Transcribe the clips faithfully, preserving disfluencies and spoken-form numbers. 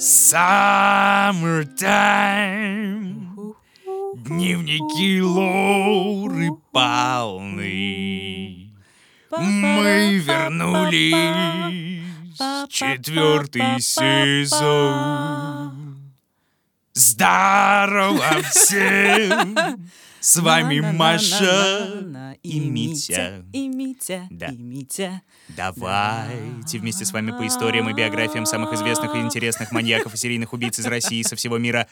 Summertime. Дневники Лоры полны. Мы вернулись. Четвертый сезон. Здорово всем! С вами Маша и Митя. И Митя, и Митя. Давайте вместе с вами по историям и биографиям самых известных и интересных маньяков и серийных убийц из России и со всего мира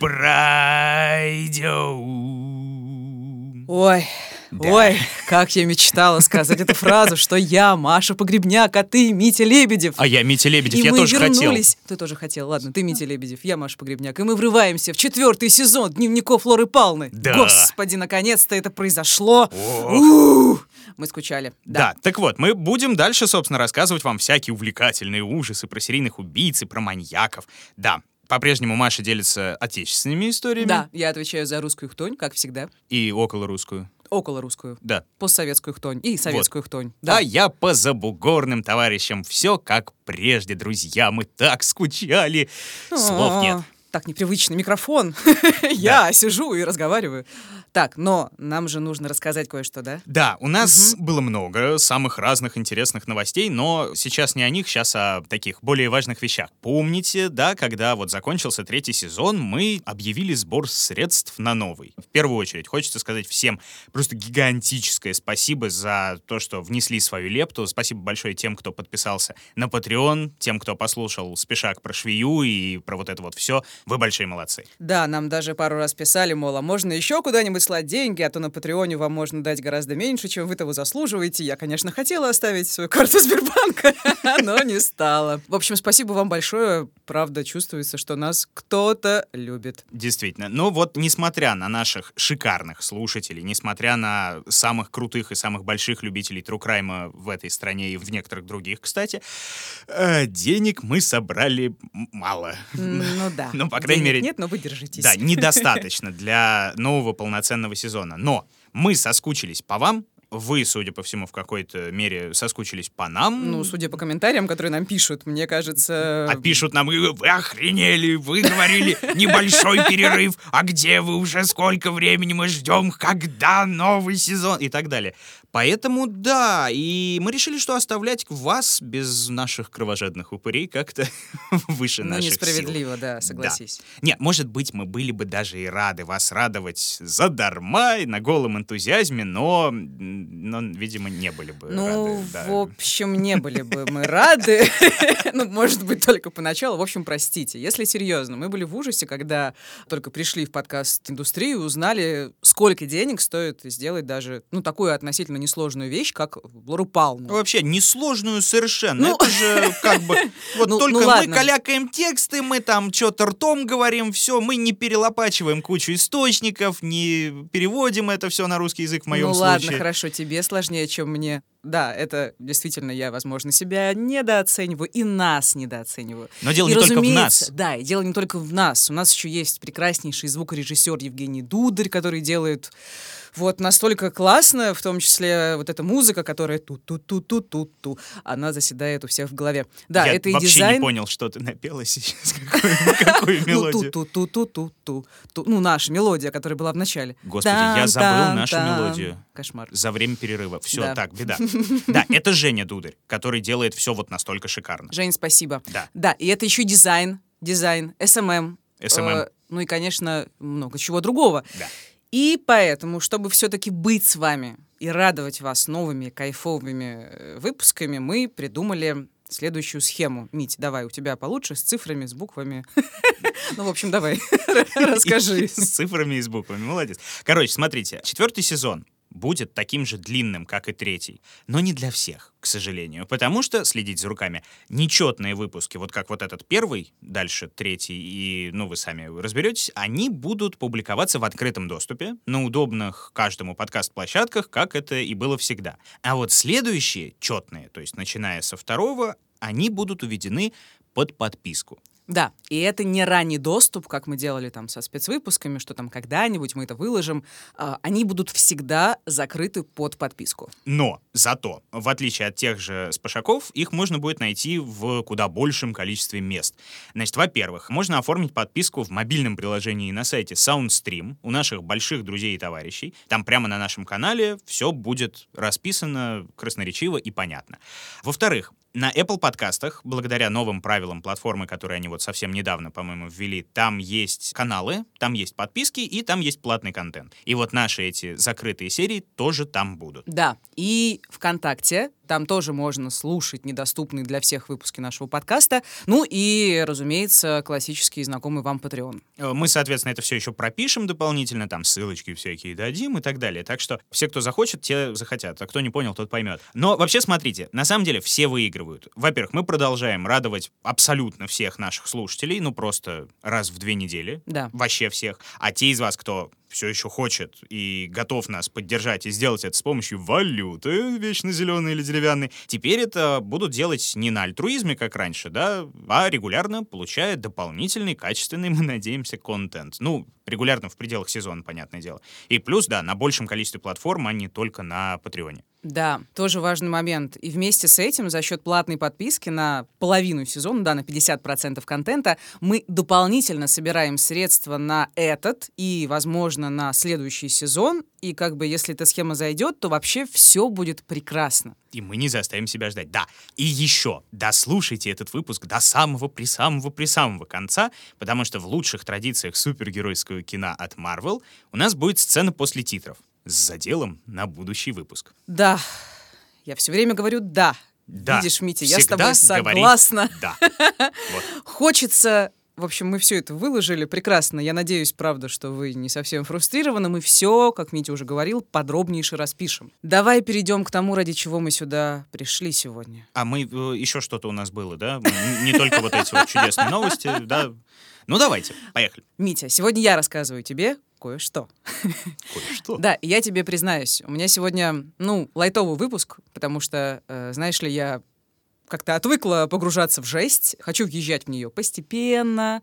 пройдем. Ой, да. Ой, как я мечтала сказать эту фразу, что я Маша Погребняк, а ты Митя Лебедев. А я Митя Лебедев, и я тоже вернулись. Хотел. Ты тоже хотел, ладно, ты Митя Лебедев, я Маша Погребняк, и мы врываемся в четвертый сезон дневников Лоры Палны. Да. Господи, наконец-то это произошло. У-у-у. Мы скучали. Да. да, так вот, мы будем дальше, собственно, рассказывать вам всякие увлекательные ужасы про серийных убийц и про маньяков. Да. По-прежнему Маша делится отечественными историями. Да, я отвечаю за русскую хтонь, как всегда. И околорусскую. Околорусскую. Да. Постсоветскую хтонь. И советскую вот. хтонь. Да. А я по забугорным товарищам. Все как прежде, друзья. Мы так скучали. А-а-а. Слов нет. Так непривычно. Микрофон. Я сижу и разговариваю. Так, но нам же нужно рассказать кое-что, да? Да, у нас угу. было много самых разных интересных новостей, но сейчас не о них, сейчас о таких более важных вещах. Помните, да, когда вот закончился третий сезон, мы объявили сбор средств на новый. В первую очередь хочется сказать всем просто гигантическое спасибо за то, что внесли свою лепту. Спасибо большое тем, кто подписался на Patreon, тем, кто послушал спешак про швею и про вот это вот все. Вы большие молодцы. Да, нам даже пару раз писали, мол, а можно еще куда-нибудь слать деньги, а то на Патреоне вам можно дать гораздо меньше, чем вы того заслуживаете. Я, конечно, хотела оставить свою карту Сбербанка, но не стала. В общем, спасибо вам большое. Правда, чувствуется, что нас кто-то любит. Действительно. Но вот несмотря на наших шикарных слушателей, несмотря на самых крутых и самых больших любителей тру-крайма в этой стране и в некоторых других, кстати, денег мы собрали мало. Ну да. Ну, по крайней мере... нет, но вы держитесь. Да, недостаточно для нового полноценного ценного сезона. Но мы соскучились по вам. Вы, судя по всему, в какой-то мере соскучились по нам. Ну, судя по комментариям, которые нам пишут, мне кажется... А пишут нам, вы охренели, вы говорили, небольшой перерыв, а где вы уже, сколько времени мы ждем, когда новый сезон и так далее. Поэтому, да, и мы решили, что оставлять вас без наших кровожадных упырей как-то выше ну, наших сил. Несправедливо, да, согласись. Да. Нет, может быть, мы были бы даже и рады вас радовать задарма и на голом энтузиазме, но... но, видимо, не были бы ну, рады. Да. В общем, не были бы мы рады. Ну, может быть, только поначалу. В общем, простите. Если серьезно, мы были в ужасе, когда только пришли в подкаст-индустрию и узнали, сколько денег стоит сделать даже, ну, такую относительно несложную вещь, как Лору Палну. Вообще, несложную совершенно. Ну... это же как бы... Вот ну, только ну, мы калякаем тексты, мы там что-то ртом говорим, все, мы не перелопачиваем кучу источников, не переводим это все на русский язык в моем ну, случае. Ну, ладно, хорошо. Что тебе сложнее, чем мне. Да, это действительно я, возможно, себя недооцениваю и нас недооцениваю. Но дело и, не только в нас. Да, и дело не только в нас. У нас еще есть прекраснейший звукорежиссер Евгений Дударь, который делает вот настолько классно, в том числе вот эта музыка, которая ту-ту-ту-ту-ту-ту, она заседает у всех в голове. Да, я это и дизайн. Я вообще не понял, что ты напела сейчас, какую мелодию. Ту-ту-ту-ту-ту-ту. Ну, наша мелодия, которая была в начале. Господи, я забыл нашу мелодию. Кошмар. За время перерыва. Все, так, беда. Да, это Женя Дударь, который делает все вот настолько шикарно. Жень, спасибо. Да. Да, и это еще дизайн, дизайн, эс эм эм. эс эм эм. Э, ну и, конечно, много чего другого. Да. И поэтому, чтобы все-таки быть с вами и радовать вас новыми кайфовыми выпусками, мы придумали следующую схему. Мить, давай, у тебя получше с цифрами, с буквами. Ну, в общем, давай, расскажи. С цифрами и с буквами, молодец. Короче, смотрите, четвертый сезон будет таким же длинным, как и третий. Но не для всех, к сожалению. Потому что, следите за руками, нечетные выпуски, вот как вот этот первый, дальше третий, и, ну, вы сами разберетесь, они будут публиковаться в открытом доступе, на удобных каждому подкаст-площадках, как это и было всегда. А вот следующие, четные, то есть начиная со второго, они будут уведены под подписку. Да, и это не ранний доступ, как мы делали там со спецвыпусками, что там когда-нибудь мы это выложим. Они будут всегда закрыты под подписку. Но зато, в отличие от тех же спашаков, их можно будет найти в куда большем количестве мест. Значит, во-первых, можно оформить подписку в мобильном приложении на сайте SoundStream у наших больших друзей и товарищей. Там прямо на нашем канале все будет расписано красноречиво и понятно. Во-вторых, на Apple подкастах, благодаря новым правилам платформы, которые они вот совсем недавно, по-моему, ввели, там есть каналы, там есть подписки и там есть платный контент. И вот наши эти закрытые серии тоже там будут. Да, и ВКонтакте. Там тоже можно слушать недоступные для всех выпуски нашего подкаста. Ну и, разумеется, классический знакомый вам Patreon. Мы, соответственно, это все еще пропишем дополнительно, там ссылочки всякие дадим и так далее. Так что все, кто захочет, те захотят. А кто не понял, тот поймет. Но вообще, смотрите, на самом деле все выигрывают. Во-первых, мы продолжаем радовать абсолютно всех наших слушателей, ну просто раз в две недели. Да. Вообще всех. А те из вас, кто все еще хочет и готов нас поддержать и сделать это с помощью валюты, вечно зеленой или деревянной, теперь это будут делать не на альтруизме, как раньше, да, а регулярно, получая дополнительный, качественный, мы надеемся, контент. Ну, регулярно в пределах сезона, понятное дело. И плюс, да, на большем количестве платформ, а не только на Патреоне. Да, тоже важный момент. И вместе с этим, за счет платной подписки на половину сезона, да, на пятьдесят процентов контента, мы дополнительно собираем средства на этот и, возможно, на следующий сезон. И как бы если эта схема зайдет, то вообще все будет прекрасно. И мы не заставим себя ждать. Да, и еще дослушайте этот выпуск до самого-пресамого-пресамого конца, потому что в лучших традициях супергеройского кино от Marvel у нас будет сцена после титров с заделом на будущий выпуск. Да, я все время говорю «да». Да. Видишь, Митя, я с тобой согласна. Да. Вот. Хочется... В общем, мы все это выложили прекрасно. Я надеюсь, правда, что вы не совсем фрустрированы. Мы все, как Митя уже говорил, подробнейше распишем. Давай перейдем к тому, ради чего мы сюда пришли сегодня. А мы... Э, еще что-то у нас было, да? Не только вот эти вот чудесные новости, да? Ну, давайте, поехали. Митя, сегодня я рассказываю тебе кое-что. Кое-что? Да, и я тебе признаюсь, у меня сегодня, ну, лайтовый выпуск, потому что, э, знаешь ли, я... как-то отвыкла погружаться в жесть, хочу въезжать в нее постепенно.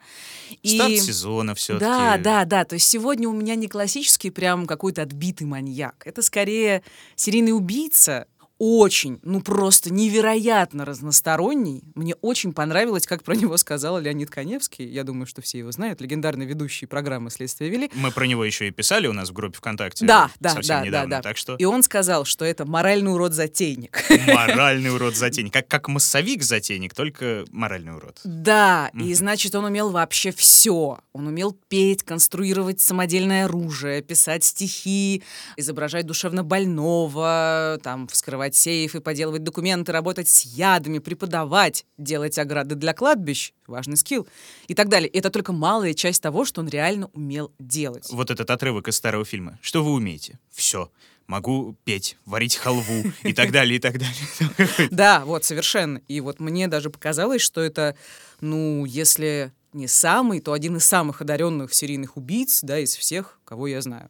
И... Старт сезона все-таки. Да, да, да. То есть сегодня у меня не классический прям какой-то отбитый маньяк. Это скорее серийный убийца, очень, ну просто невероятно разносторонний. Мне очень понравилось, как про него сказал Леонид Каневский. Я думаю, что все его знают. Легендарный ведущий программы «Следствие вели». Мы про него еще и писали у нас в группе ВКонтакте. Да, да, совсем да, недавно, да, да. Так что... И он сказал, что это моральный урод-затейник. Моральный урод-затейник. Как, как массовик-затейник, только моральный урод. Да, mm-hmm. И значит, он умел вообще все. Он умел петь, конструировать самодельное оружие, писать стихи, изображать душевнобольного, там, вскрывать сейфы, подделывать документы, работать с ядами, преподавать, делать ограды для кладбищ, важный скилл, и так далее. Это только малая часть того, что он реально умел делать. Вот этот отрывок из старого фильма. Что вы умеете? Все. Могу петь, варить халву и так далее, и так далее. Да, вот, совершенно. И вот мне даже показалось, что это, ну, если... не самый, то один из самых одаренных серийных убийц, да, из всех, кого я знаю.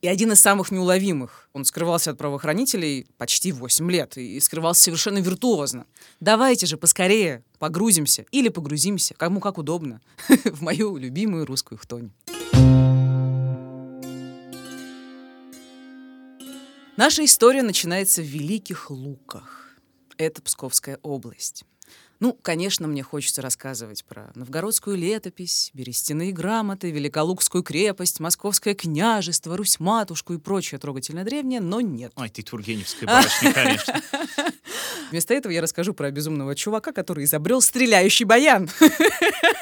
И один из самых неуловимых. Он скрывался от правоохранителей почти восемь лет и скрывался совершенно виртуозно. Давайте же поскорее погрузимся или погрузимся, кому как удобно, в мою любимую русскую хтонь. Наша история начинается в Великих Луках. Это Псковская область. Ну, конечно, мне хочется рассказывать про новгородскую летопись, берестяные грамоты, Великолукскую крепость, Московское княжество, Русь-матушку и прочее трогательно древнее, но нет. Ой, ты тургеневская барышня, конечно. Вместо этого я расскажу про безумного чувака, который изобрел стреляющий баян.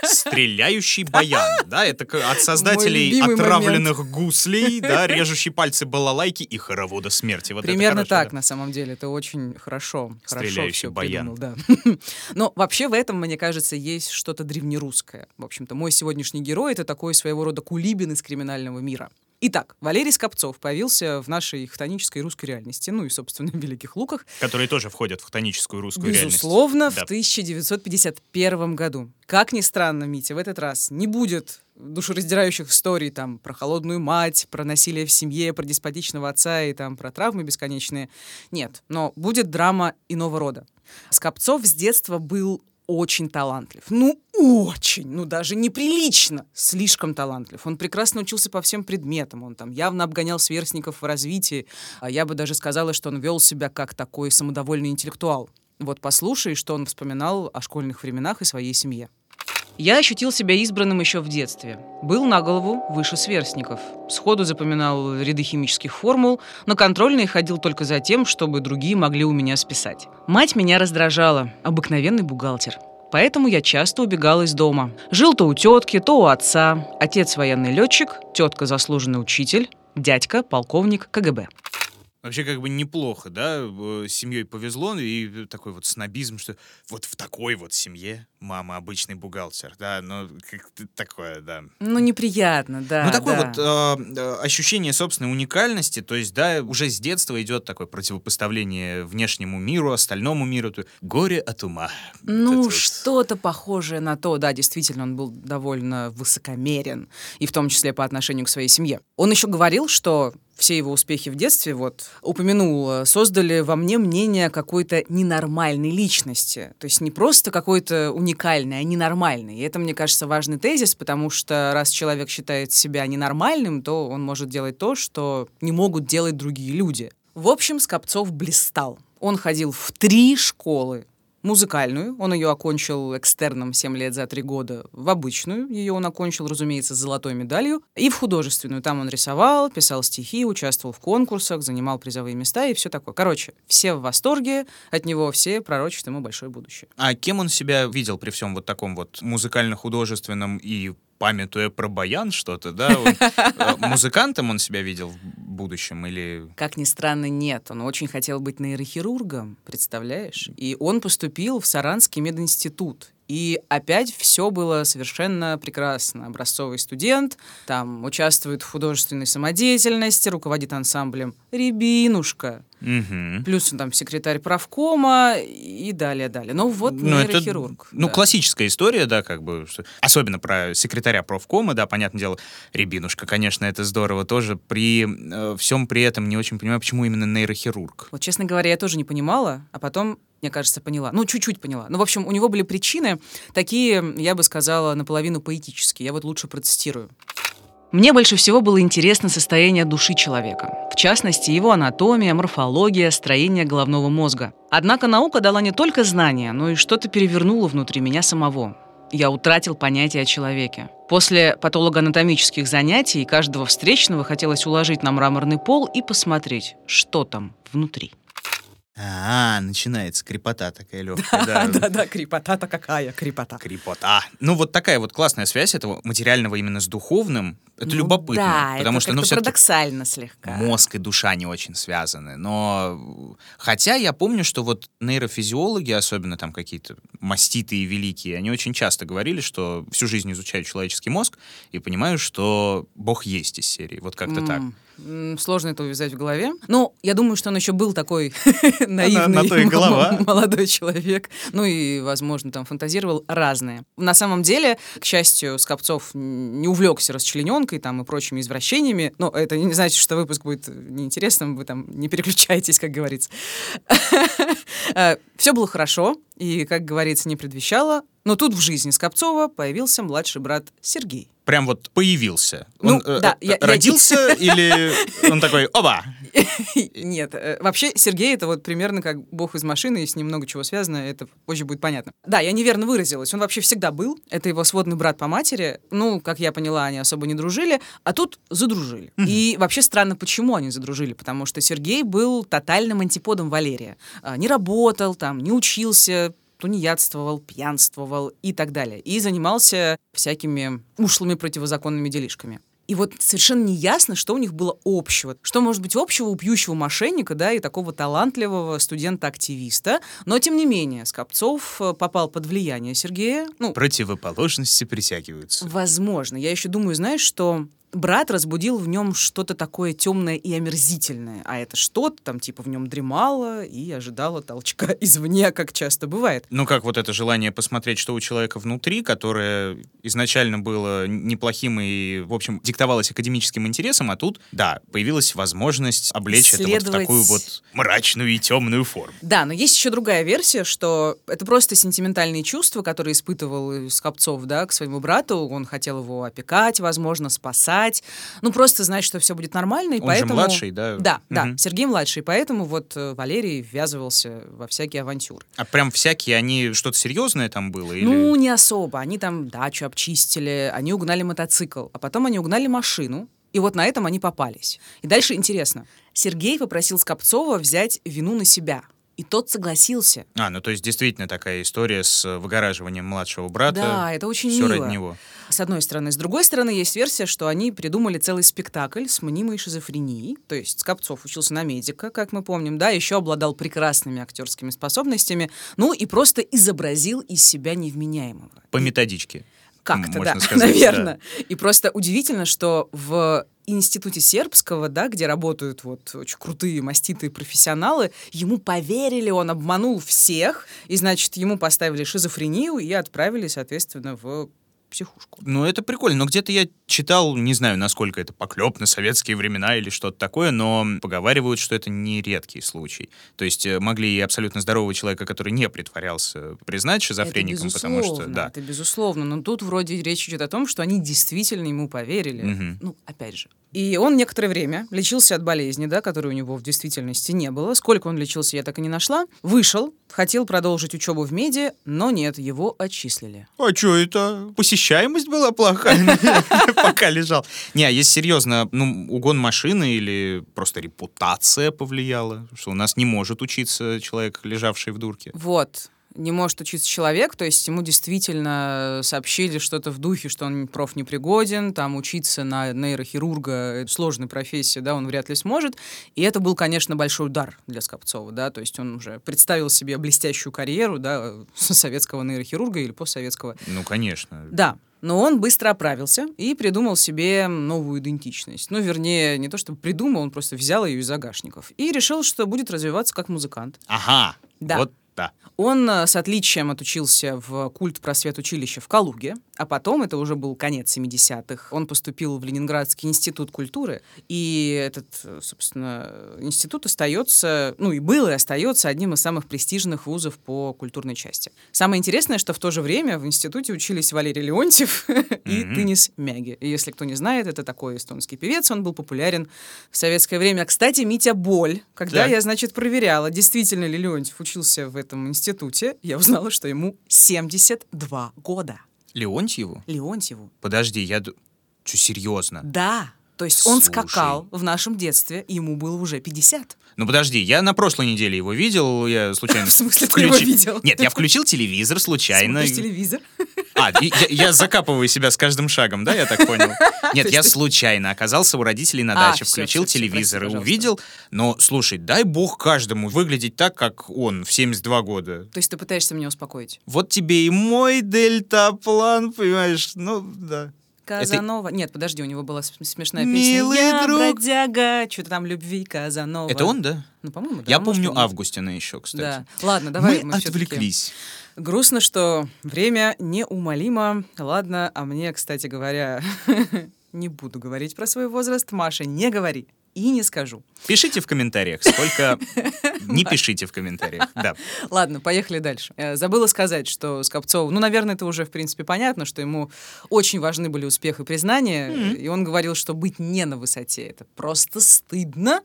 Стреляющий баян, да? Это от создателей отравленных гуслей, да, режущие пальцы балалайки и хоровода смерти. Примерно так, на самом деле. Это очень хорошо. Стреляющий баян. Но вообще в этом, мне кажется, есть что-то древнерусское. В общем-то, мой сегодняшний герой — это такой своего рода Кулибин из криминального мира. Итак, Валерий Скопцов появился в нашей хтонической русской реальности, ну и, собственно, в Великих Луках. Которые тоже входят в хтоническую русскую реальность. Безусловно, в тысяча девятьсот пятьдесят первом году. Как ни странно, Митя, в этот раз не будет душераздирающих историй там про холодную мать, про насилие в семье, про деспотичного отца и там про травмы бесконечные. Нет, но будет драма иного рода. Скопцов с детства был очень талантлив. Ну, очень, ну, даже неприлично слишком талантлив. Он прекрасно учился по всем предметам. Он там явно обгонял сверстников в развитии. Я бы даже сказала, что он вел себя как такой самодовольный интеллектуал. Вот послушай, что он вспоминал о школьных временах и своей семье. Я ощутил себя избранным еще в детстве. Был на голову выше сверстников. Сходу запоминал ряды химических формул, на контрольные ходил только за тем, чтобы другие могли у меня списать. Мать меня раздражала. Обыкновенный бухгалтер. Поэтому я часто убегал из дома. Жил то у тетки, то у отца. Отец военный летчик, тетка заслуженный учитель, дядька полковник ка гэ бэ. Вообще как бы неплохо, да, с семьей повезло, и такой вот снобизм, что вот в такой вот семье мама обычный бухгалтер, да, ну как-то такое, да. Ну неприятно, да. Ну такое да. вот э, ощущение собственной уникальности, то есть, да, уже с детства идет такое противопоставление внешнему миру, остальному миру, горе от ума. Ну вот что-то вот. Похожее на то, да, действительно, он был довольно высокомерен, и в том числе по отношению к своей семье. Он еще говорил, что... Все его успехи в детстве, вот, упомянул, создали во мне мнение какой-то ненормальной личности. То есть не просто какой-то уникальной, а ненормальной. И это, мне кажется, важный тезис, потому что раз человек считает себя ненормальным, то он может делать то, что не могут делать другие люди. В общем, Скопцов блистал. Он ходил в три школы. Музыкальную, он ее окончил экстерном семь лет за три года, в обычную, ее он окончил, разумеется, с золотой медалью, и в художественную, там он рисовал, писал стихи, участвовал в конкурсах, занимал призовые места и все такое. Короче, все в восторге, от него все пророчат ему большое будущее. А кем он себя видел при всем вот таком вот музыкально-художественном и... памятуя про баян что-то, да? Он, музыкантом он себя видел в будущем или... Как ни странно, нет. Он очень хотел быть нейрохирургом, представляешь? И он поступил в Саранский мединститут. И опять все было совершенно прекрасно. Образцовый студент, там участвует в художественной самодеятельности, руководит ансамблем «Рябинушка». Угу. Плюс он там секретарь правкома и далее-далее. Ну вот нейрохирург. Ну, да. Классическая история, да, как бы, что, особенно про секретаря правкома, да, понятное дело, Рябинушка, конечно, это здорово тоже. При э, всем при этом не очень понимаю, почему именно нейрохирург. Вот, честно говоря, я тоже не понимала, а потом... мне кажется, поняла. Ну, чуть-чуть поняла. Ну, в общем, у него были причины, такие, я бы сказала, наполовину поэтические. Я вот лучше процитирую. Мне больше всего было интересно состояние души человека. В частности, его анатомия, морфология, строение головного мозга. Однако наука дала не только знания, но и что-то перевернуло внутри меня самого. Я утратил понятие о человеке. После патологоанатомических занятий каждого встречного хотелось уложить на мраморный пол и посмотреть, что там внутри. А, начинается крепота такая легкая. Да, да, да, да, крепота-то какая, крепота. Крепота. Ну, вот такая вот классная связь этого материального именно с духовным, это ну, любопытно. Да, потому это что, как-то ну, парадоксально слегка. Мозг и душа не очень связаны. Но хотя я помню, что вот нейрофизиологи, особенно там какие-то маститые великие, они очень часто говорили, что всю жизнь изучаю человеческий мозг и понимаю, что Бог есть из серии. Вот как-то mm. так. Сложно это увязать в голове. Ну, я думаю, что он еще был такой наивный молодой человек. Ну и, возможно, там фантазировал разное. На самом деле, к счастью, Скопцов не увлекся расчлененкой там и прочими извращениями. Но это не значит, что выпуск будет неинтересным. Вы там не переключаетесь, как говорится. Все было хорошо и, как говорится, не предвещало. Но тут в жизни Скопцова появился младший брат Сергей. Прям вот появился. Ну, он да, э, я, родился я... или он такой «Оба!» Нет, вообще Сергей — это вот примерно как бог из машины, и с ним много чего связано, это позже будет понятно. Да, я неверно выразилась, он вообще всегда был, это его сводный брат по матери, ну, как я поняла, они особо не дружили, а тут задружили. Угу. И вообще странно, почему они задружили, потому что Сергей был тотальным антиподом Валерия. Не работал там, не учился, тунеядствовал, пьянствовал и так далее. И занимался всякими ушлыми противозаконными делишками. И вот совершенно не ясно, что у них было общего. Что может быть общего у пьющего мошенника, да, и такого талантливого студента-активиста. Но, тем не менее, Скопцов попал под влияние Сергея. Ну, противоположности притягиваются. Возможно. Я еще думаю, знаешь, что брат разбудил в нем что-то такое темное и омерзительное. А это что-то там типа в нем дремало и ожидало толчка извне, как часто бывает. Ну как вот это желание посмотреть, что у человека внутри, которое изначально было неплохим и, в общем, диктовалось академическим интересом, а тут, да, появилась возможность облечь исследовать... это вот в такую вот мрачную и темную форму. Да, но есть еще другая версия, что это просто сентиментальные чувства, которые испытывал Скопцов, да, к своему брату. Он хотел его опекать, возможно, спасать. Ну, просто знать, что все будет нормально. И он поэтому... же младший, да? Да, угу. да, Сергей младший. Поэтому вот Валерий ввязывался во всякие авантюры. А прям всякие, они что-то серьезное там было? Или... Ну, не особо. Они там дачу обчистили, они угнали мотоцикл, а потом они угнали машину. И вот на этом они попались. И дальше интересно. Сергей попросил Скопцова взять вину на себя. И тот согласился. А, ну то есть действительно такая история с выгораживанием младшего брата. Да, это очень мило. Все ради него. С одной стороны. С другой стороны, есть версия, что они придумали целый спектакль с мнимой шизофренией. То есть Скопцов учился на медика, как мы помним, да, еще обладал прекрасными актерскими способностями, ну и просто изобразил из себя невменяемого. По методичке. Как-то, можно да, сказать, наверное. Да. И просто удивительно, что в институте сербского, да, где работают вот очень крутые, маститые профессионалы, ему поверили, он обманул всех, и, значит, ему поставили шизофрению и отправили, соответственно, в психушку. Ну, это прикольно. Но где-то я читал, не знаю, насколько это поклеп на советские времена или что-то такое, но поговаривают, что это не редкий случай. То есть могли и абсолютно здорового человека, который не притворялся, признать шизофреником, это потому что... Да. Это безусловно. Но тут вроде речь идет о том, что они действительно ему поверили. Угу. Ну, опять же. И он некоторое время лечился от болезни, да, которой у него в действительности не было. Сколько он лечился, я так и не нашла. Вышел, хотел продолжить учебу в меди, но нет, его отчислили. А что это? Посещаемость была плохая, пока лежал. Не, если серьезно, ну, угон машины или просто репутация повлияла, что у нас не может учиться человек, лежавший в дурке. Вот. Не может учиться человек, то есть ему действительно сообщили что-то в духе, что он профнепригоден, там учиться на нейрохирурга, сложной профессии, да, он вряд ли сможет. И это был, конечно, большой удар для Скопцова, да, то есть он уже представил себе блестящую карьеру, да, советского нейрохирурга или постсоветского. Ну, конечно. Да. Но он быстро оправился и придумал себе новую идентичность. Ну, вернее, не то чтобы придумал, он просто взял ее из загашников. И решил, что будет развиваться как музыкант. Ага. Да. Вот. Да. Он с отличием отучился в культпросветучилище в Калуге, а потом, это уже был конец семидесятых, он поступил в Ленинградский институт культуры, и этот, собственно, институт остается, ну и был и остается одним из самых престижных вузов по культурной части. Самое интересное, что в то же время в институте учились Валерий Леонтьев и Тынис Мяги. Если кто не знает, это такой эстонский певец, он был популярен в советское время. Кстати, Митя Боль, когда я, значит, проверяла, действительно ли Леонтьев учился в В этом институте, я узнала, что ему семьдесят два года. Леонтьеву? Леонтьеву. Подожди, я... Что, серьезно? Да. То есть он Слушай. скакал в нашем детстве, ему было уже пятьдесят. Ну подожди, я на прошлой неделе его видел, я случайно... В смысле, ты его видел? Нет, я включил телевизор случайно. Включишь телевизор? А, я, я закапываю себя с каждым шагом, да, я так понял? Нет, я случайно оказался у родителей на даче, а, включил все, все, телевизор все, прости, и увидел. Но, слушай, дай бог каждому выглядеть так, как он в семьдесят два года. То есть ты пытаешься меня успокоить? Вот тебе и мой дельтаплан, понимаешь, ну, да. Казанова. Это... Нет, подожди, у него была смешная Милый песня. «Я друг. бродяга», что-то там «Любви Казанова». Это он, да? Ну, по-моему, да. Я помню Августина еще, кстати. Да. Ладно, давай мы, мы отвлеклись. Грустно, что время неумолимо. Ладно, а мне, кстати говоря, не буду говорить про свой возраст. Маша, не говори. И не скажу. Пишите в комментариях, сколько... Не пишите в комментариях, да. Ладно, поехали дальше. Забыла сказать, что Скопцову... Ну, наверное, это уже, в принципе, понятно, что ему очень важны были успех и признание. Mm-hmm. И он говорил, что быть не на высоте — это просто стыдно.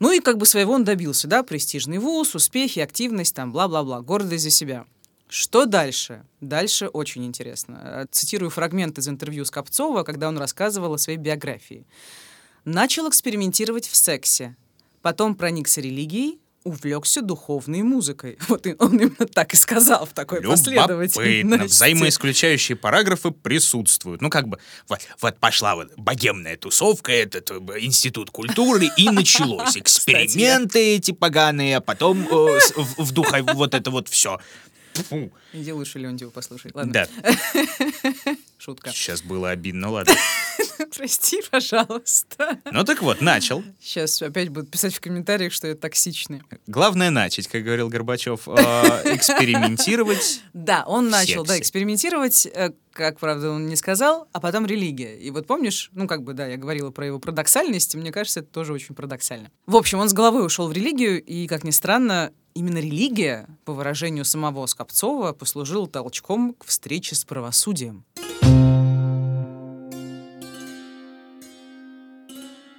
Ну и как бы своего он добился, да? Престижный вуз, успехи, активность, там, бла-бла-бла. Гордость за себя. Что дальше? Дальше очень интересно. Цитирую фрагмент из интервью Скопцова, когда он рассказывал о своей биографии. Начал экспериментировать в сексе. Потом проникся религией, увлекся духовной музыкой. Вот он именно так и сказал в такой последовательности. Любопытно. Взаимоисключающие параграфы присутствуют. Ну, как бы, вот, вот пошла вот богемная тусовка, этот институт культуры, и началось. Эксперименты эти поганые, а потом в духе вот это вот все. Иди лучше Леонтьева послушай. Ладно. Да. Шутка. Сейчас было обидно, ладно. Прости, пожалуйста. Ну так вот, начал. Сейчас опять будут писать в комментариях, что я токсичный. Главное начать, как говорил Горбачев, экспериментировать. Да, он начал, да, экспериментировать, как, правда, он не сказал, а потом религия. И вот помнишь, ну как бы, да, я говорила про его парадоксальность, и мне кажется, это тоже очень парадоксально. В общем, он с головой ушел в религию, и, как ни странно, именно религия, по выражению самого Скопцова, послужила толчком к встрече с правосудием.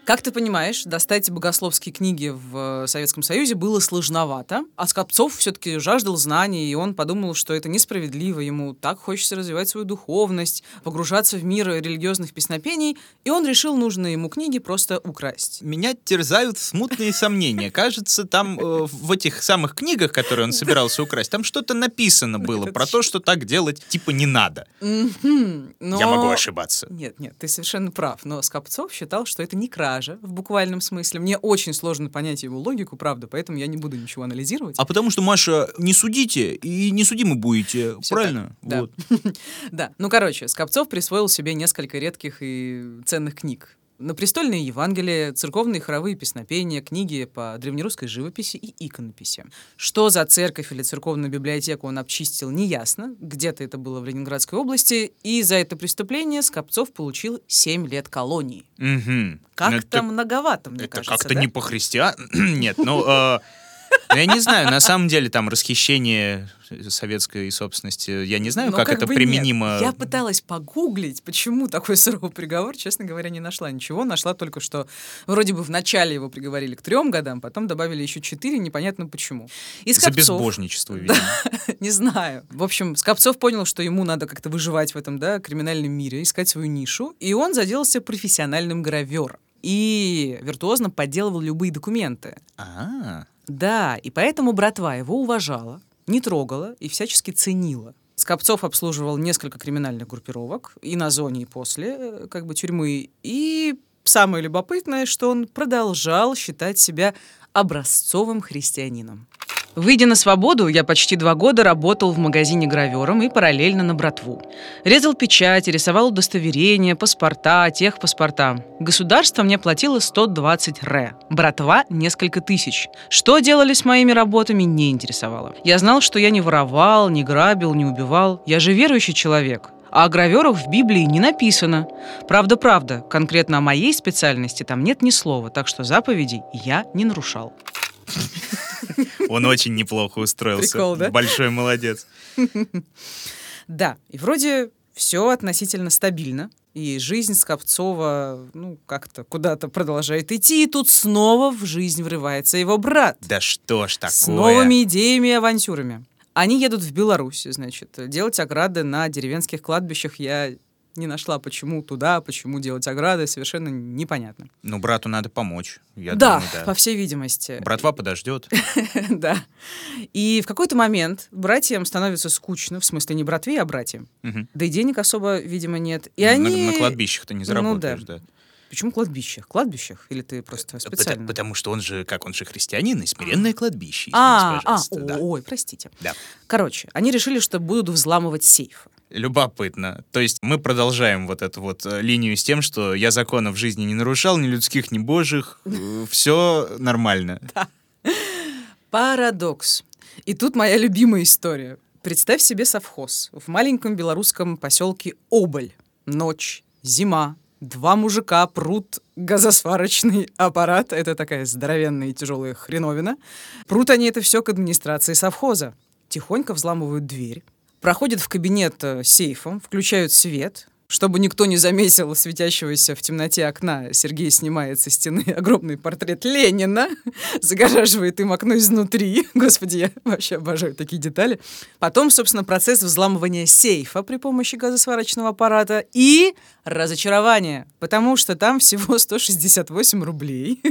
Как ты понимаешь, достать богословские книги в Советском Союзе было сложновато, а Скопцов все-таки жаждал знаний, и он подумал, что это несправедливо, ему так хочется развивать свою духовность, погружаться в мир религиозных песнопений, и он решил нужные ему книги просто украсть. Меня терзают смутные сомнения. Кажется, там э, в этих самых книгах, которые он собирался украсть, там что-то написано было про то, что так делать типа не надо. Но... Я могу ошибаться. Нет, нет, ты совершенно прав, но Скопцов считал, что это не кража. В буквальном смысле. Мне очень сложно понять его логику, правда, поэтому я не буду ничего анализировать. А потому что, Маша, не судите и не судимы будете, все правильно? Так, да. Вот. Да. Ну, короче, Скопцов присвоил себе несколько редких и ценных книг. На престольные Евангелия, церковные хоровые песнопения, книги по древнерусской живописи и иконописи. Что за церковь или церковную библиотеку он обчистил, неясно. Где-то это было в Ленинградской области. И за это преступление Скопцов получил семь лет колонии. Угу. Как-то это... многовато, мне это кажется. Это как-то да? не по-христиански. Нет, ну... Я не знаю, на самом деле там расхищение советской собственности, я не знаю, как, как это применимо. Нет. Я пыталась погуглить, почему такой суровый приговор, честно говоря, не нашла ничего. Нашла только, что вроде бы вначале его приговорили к трем годам, потом добавили еще четыре, непонятно почему. И Скопцов... За безбожничество, видимо. Не знаю. В общем, Скопцов понял, что ему надо как-то выживать в этом, да, криминальном мире, искать свою нишу, и он заделался профессиональным гравером и виртуозно подделывал любые документы. А-а-а. Да, и поэтому братва его уважала, не трогала и всячески ценила. Скопцов обслуживал несколько криминальных группировок и на зоне, и после, как бы, тюрьмы. И самое любопытное, что он продолжал считать себя образцовым христианином. Выйдя на свободу, я почти два года работал в магазине гравером и параллельно на братву. Резал печати, рисовал удостоверения, паспорта, техпаспорта. Государство мне платило сто двадцать рэ, братва – несколько тысяч. Что делали с моими работами, не интересовало. Я знал, что я не воровал, не грабил, не убивал. Я же верующий человек. А о граверах в Библии не написано. Правда-правда, конкретно о моей специальности там нет ни слова, так что заповедей я не нарушал. Он очень неплохо устроился. Прикол, да? Большой молодец. Да, и вроде все относительно стабильно. И жизнь Скопцова, ну, как-то куда-то продолжает идти. И тут снова в жизнь врывается его брат. Да что ж такое? С новыми идеями и авантюрами. Они едут в Беларусь, значит, делать ограды на деревенских кладбищах. Я не нашла, почему туда, почему делать ограды, совершенно непонятно. Ну, брату надо помочь. Я да, думаю, да, по всей видимости. Братва подождет. Да. И в какой-то момент братьям становится скучно, в смысле не братве, а братьям. Угу. Да и денег особо, видимо, нет. И ну, они... на, на кладбищах-то не заработаешь, ну, да. да. Почему кладбищах? Кладбищах? Или ты просто специально? Потому, потому что он же, как он же христианин, и смиренное кладбище. А, а, да. Ой, простите. Да. Короче, они решили, что будут взламывать сейф. Любопытно. То есть мы продолжаем вот эту вот линию с тем, что я законов в жизни не нарушал, ни людских, ни божьих. Все нормально. Да. Парадокс. И тут моя любимая история. Представь себе совхоз в маленьком белорусском поселке Оболь. Ночь, зима. Два мужика прут газосварочный аппарат. Это такая здоровенная и тяжелая хреновина. Прут они это все к администрации совхоза. Тихонько взламывают дверь. Проходят в кабинет с сейфом, включают свет. Чтобы никто не заметил светящегося в темноте окна, Сергей снимает со стены огромный портрет Ленина, загораживает им окно изнутри. Господи, я вообще обожаю такие детали. Потом, собственно, процесс взламывания сейфа при помощи газосварочного аппарата и разочарование, потому что там всего сто шестьдесят восемь рублей.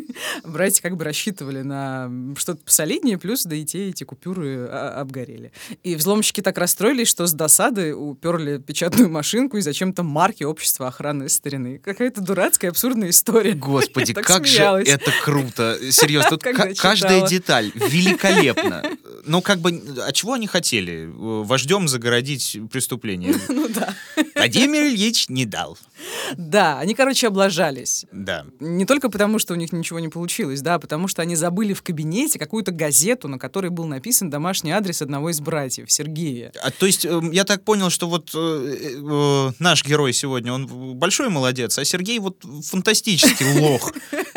Братья как бы рассчитывали на что-то посолиднее, плюс да и те, и те купюры обгорели. И взломщики так расстроились, что с досады уперли печатную машинку и зачем-то марки общества охраны старины. Какая-то дурацкая, абсурдная история. Господи, как смеялась. Же это круто. Серьезно, тут к- каждая деталь великолепна. Ну, как бы, а чего они хотели? Вождем загородить преступление. Ну, да. Владимир Ильич не дал. Да, они, короче, облажались. Да. Не только потому, что у них ничего не получилось, да, потому что они забыли в кабинете какую-то газету, на которой был написан домашний адрес одного из братьев, Сергея. А, то есть, я так понял, что вот э, э, наш герой сегодня, он большой молодец, а Сергей вот фантастический лох,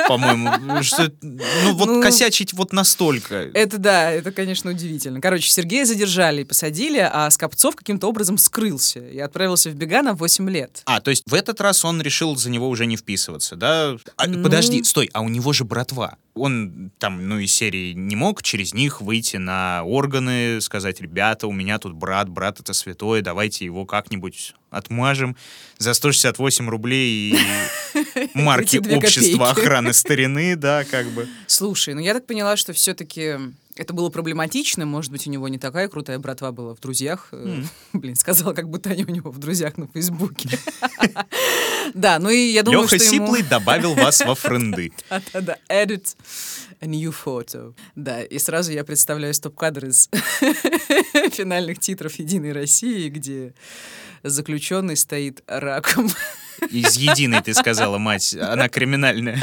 по-моему. Ну, вот косячить вот настолько. Это да, это, конечно, удивительно. Короче, Сергея задержали и посадили, а Скопцов каким-то образом скрылся и отправился в бега на восемь лет. А, то есть, в этот раз он решил за него уже не вписываться, да? А, ну... Подожди, стой, а у него же братва. Он там, ну, из серии не мог через них выйти на органы, сказать: ребята, у меня тут брат, брат это святое, давайте его как-нибудь отмажем за сто шестьдесят восемь рублей и марки общества охраны старины, да, как бы. Слушай, ну я так поняла, что все-таки... Это было проблематично, может быть, у него не такая крутая братва была в друзьях. Mm. Блин, сказала, как будто они у него в друзьях на Фейсбуке. Да, ну и я думаю, что Леха Сиплый добавил вас во френды. Да-да-да, edit a new photo. Да, и сразу я представляю стоп-кадр из финальных титров «Единой России», где заключенный стоит раком. Из «Единой» ты сказала, мать, она криминальная.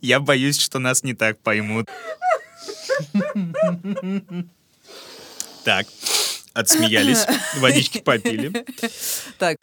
Я боюсь, что нас не так поймут. Так, отсмеялись, водички попили. Так,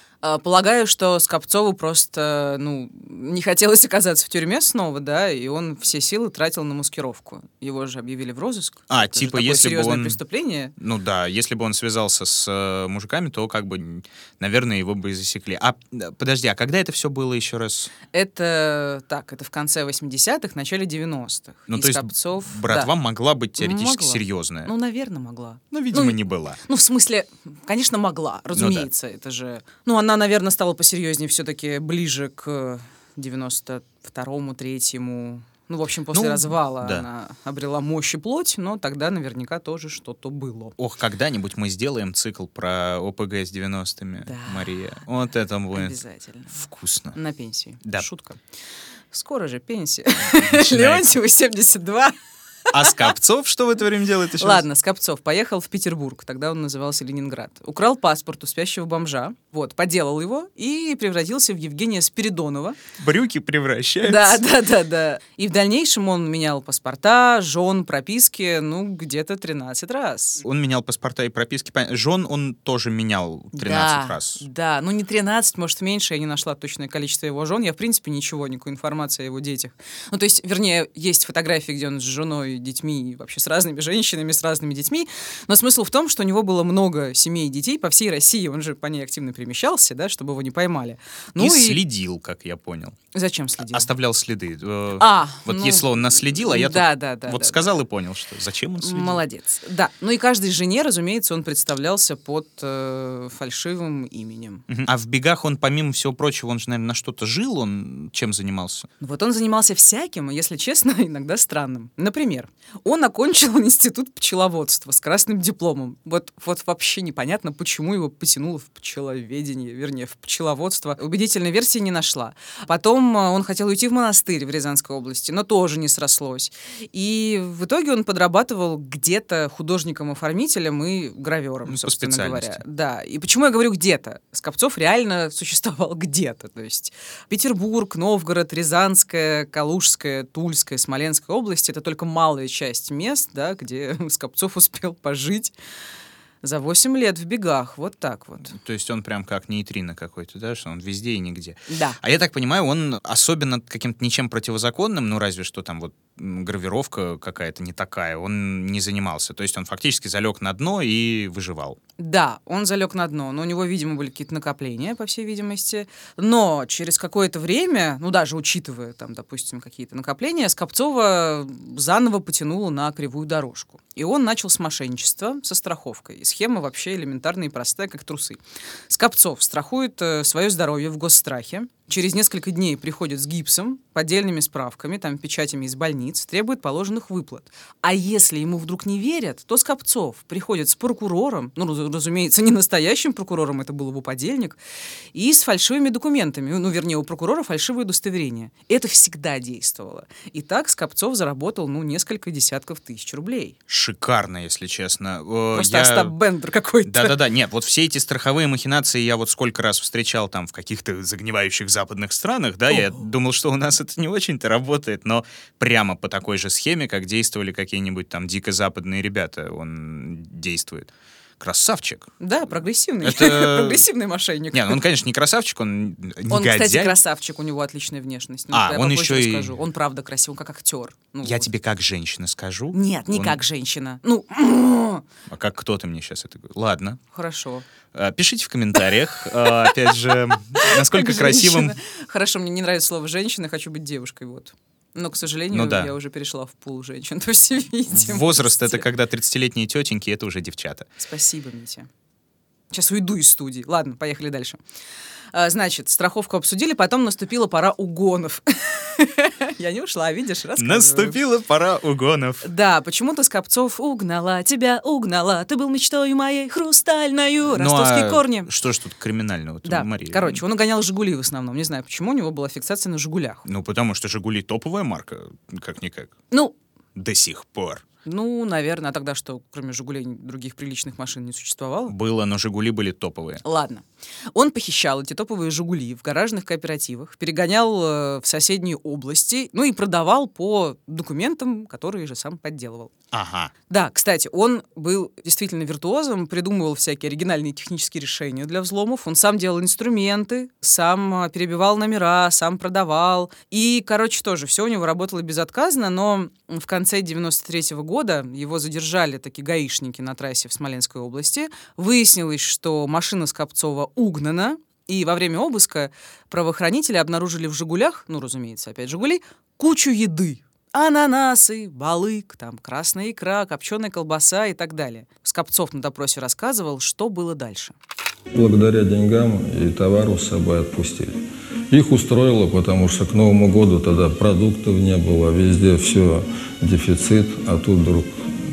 полагаю, что Скопцову просто, ну, не хотелось оказаться в тюрьме снова, да, и он все силы тратил на маскировку. Его же объявили в розыск. А, это типа, если бы он... серьезное преступление. Ну да, если бы он связался с мужиками, то, как бы, наверное, его бы и засекли. А, подожди, а когда это все было еще раз? Это, так, это в конце восьмидесятых, начале девяностых. Ну, и то есть, Скопцов... братва, да, могла быть теоретически могла. серьезная. Ну, наверное, могла. Ну, видимо, ну, не была. Ну, в смысле, конечно, могла, разумеется, ну, да. Это же... Ну, она, наверное, стала посерьезнее все-таки ближе к девяносто второму, третьему. Ну, в общем, после ну, развала да. она обрела мощь и плоть, но тогда наверняка тоже что-то было. Ох, когда-нибудь мы сделаем цикл про ОПГ с девяностыми, да, Мария. Вот да, это будет обязательно вкусно. На пенсии. Да. Шутка. Скоро же пенсия. Леонтьеву семьдесят два. А Скопцов что в это время делает еще? Ладно, Скопцов поехал в Петербург, тогда он назывался Ленинград. Украл паспорт у спящего бомжа, вот, поделал его и превратился в Евгения Спиридонова. Брюки превращаются. Да, да, да, да. И в дальнейшем он менял паспорта, жен, прописки, ну, где-то тринадцать раз. Он менял паспорта и прописки, жен он тоже менял тринадцать да, раз. Да, ну не тринадцать, может меньше, я не нашла точное количество его жен, я в принципе ничего, никакой информации о его детях. Ну, то есть, вернее, есть фотографии, где он с женой, детьми, и вообще с разными женщинами, с разными детьми. Но смысл в том, что у него было много семей и детей по всей России. Он же по ней активно перемещался, да, чтобы его не поймали. Ну, и, и следил, как я понял. Зачем следил? Оставлял следы. А, вот ну... если он наследил, а я да, тут да, да, вот да, сказал да. и понял, что зачем он следил. Молодец. Да. Ну и каждой жене, разумеется, он представлялся под э, фальшивым именем. Угу. А в бегах он, помимо всего прочего, он же, наверное, на что-то жил, он чем занимался? Вот он занимался всяким, если честно, иногда странным. Например, он окончил институт пчеловодства с красным дипломом. Вот, вот вообще непонятно, почему его потянуло в пчеловедение, вернее, в пчеловодство. Убедительной версии не нашла. Потом он хотел уйти в монастырь в Рязанской области, но тоже не срослось. И в итоге он подрабатывал где-то художником-оформителем и гравером, ну, собственно говоря. Да. И почему я говорю «где-то»? Скопцов реально существовал где-то. То есть Петербург, Новгород, Рязанская, Калужская, Тульская, Смоленская области — это только мало часть мест, да, где Скопцов успел пожить за восемь лет в бегах, вот так вот. То есть он прям как нейтрино какой-то, да, что он везде и нигде. Да. А я так понимаю, он особенно каким-то ничем противозаконным, ну разве что там вот гравировка какая-то не такая, он не занимался. То есть он фактически залег на дно и выживал. Да, он залег на дно, но у него, видимо, были какие-то накопления, по всей видимости. Но через какое-то время, ну даже учитывая там, допустим, какие-то накопления, Скопцова заново потянуло на кривую дорожку. И он начал с мошенничества со страховкой. Схема вообще элементарная и простая, как трусы. Скопцов страхует свое здоровье в Госстрахе. Через несколько дней приходят с гипсом, поддельными справками, там, печатями из больниц, требуют положенных выплат. А если ему вдруг не верят, то Скопцов приходит с прокурором, ну, разумеется, не настоящим прокурором, это был его подельник, и с фальшивыми документами, ну, вернее, у прокурора фальшивое удостоверение. Это всегда действовало. И так Скопцов заработал, ну, несколько десятков тысяч рублей. Шикарно, если честно. Просто я... Остап Бендер какой-то. Да-да-да, нет, вот все эти страховые махинации я вот сколько раз встречал там в каких-то загнивающих западных странах, да, О-о-о. я думал, что у нас это не очень-то работает, но прямо по такой же схеме, как действовали какие-нибудь там дико западные ребята, он действует. Красавчик. Да, прогрессивный. Это... прогрессивный мошенник. Нет, он, конечно, не красавчик, он негодяй. Он, кстати, красавчик, у него отличная внешность. Ну, а, я он еще и... Скажу. Он правда красив, он как актер. Ну, я вот. тебе как женщина скажу. Нет, не он... как женщина. Ну... А как кто ты мне сейчас это говорит? Ладно. Хорошо. Пишите в комментариях, опять же, насколько красивым... Хорошо, мне не нравится слово «женщина», хочу быть девушкой, вот. Но, к сожалению, ну, да. я уже перешла в пул женщин, по всей видимости. Возраст — это когда тридцатилетние тетеньки, это уже девчата. Спасибо, Митя. Сейчас уйду из студии. Ладно, поехали дальше. Значит, страховку обсудили, потом наступила пора угонов. Я не ушла, видишь, рассказываю. Наступила пора угонов. Да, почему-то Скопцов угнала, тебя угнала, ты был мечтой моей хрустальною, ростовские корни. Что ж тут криминального? Да, короче, он угонял «Жигули» в основном, не знаю, почему у него была фиксация на «Жигулях». Ну, потому что «Жигули» — топовая марка, как-никак. Ну. До сих пор. Ну, наверное, а тогда что, кроме «Жигулей», других приличных машин не существовало? Было, но «Жигули» были топовые. Ладно. Он похищал эти топовые «Жигули» в гаражных кооперативах, перегонял э, в соседние области, ну и продавал по документам, которые же сам подделывал. Ага. Да, кстати, он был действительно виртуозом, придумывал всякие оригинальные технические решения для взломов, он сам делал инструменты, сам перебивал номера, сам продавал. И, короче, тоже все у него работало безотказно, но в конце девяносто третьего года Года. Его задержали такие гаишники на трассе в Смоленской области. Выяснилось, что машина Скопцова угнана, и во время обыска правоохранители обнаружили в «Жигулях», ну, разумеется, опять «Жигули», кучу еды. Ананасы, балык, там, красная икра, копченая колбаса и так далее. Скопцов на допросе рассказывал, что было дальше. Благодаря деньгам и товару с собой отпустили. Их устроило, потому что к Новому году тогда продуктов не было, везде все дефицит, а тут вдруг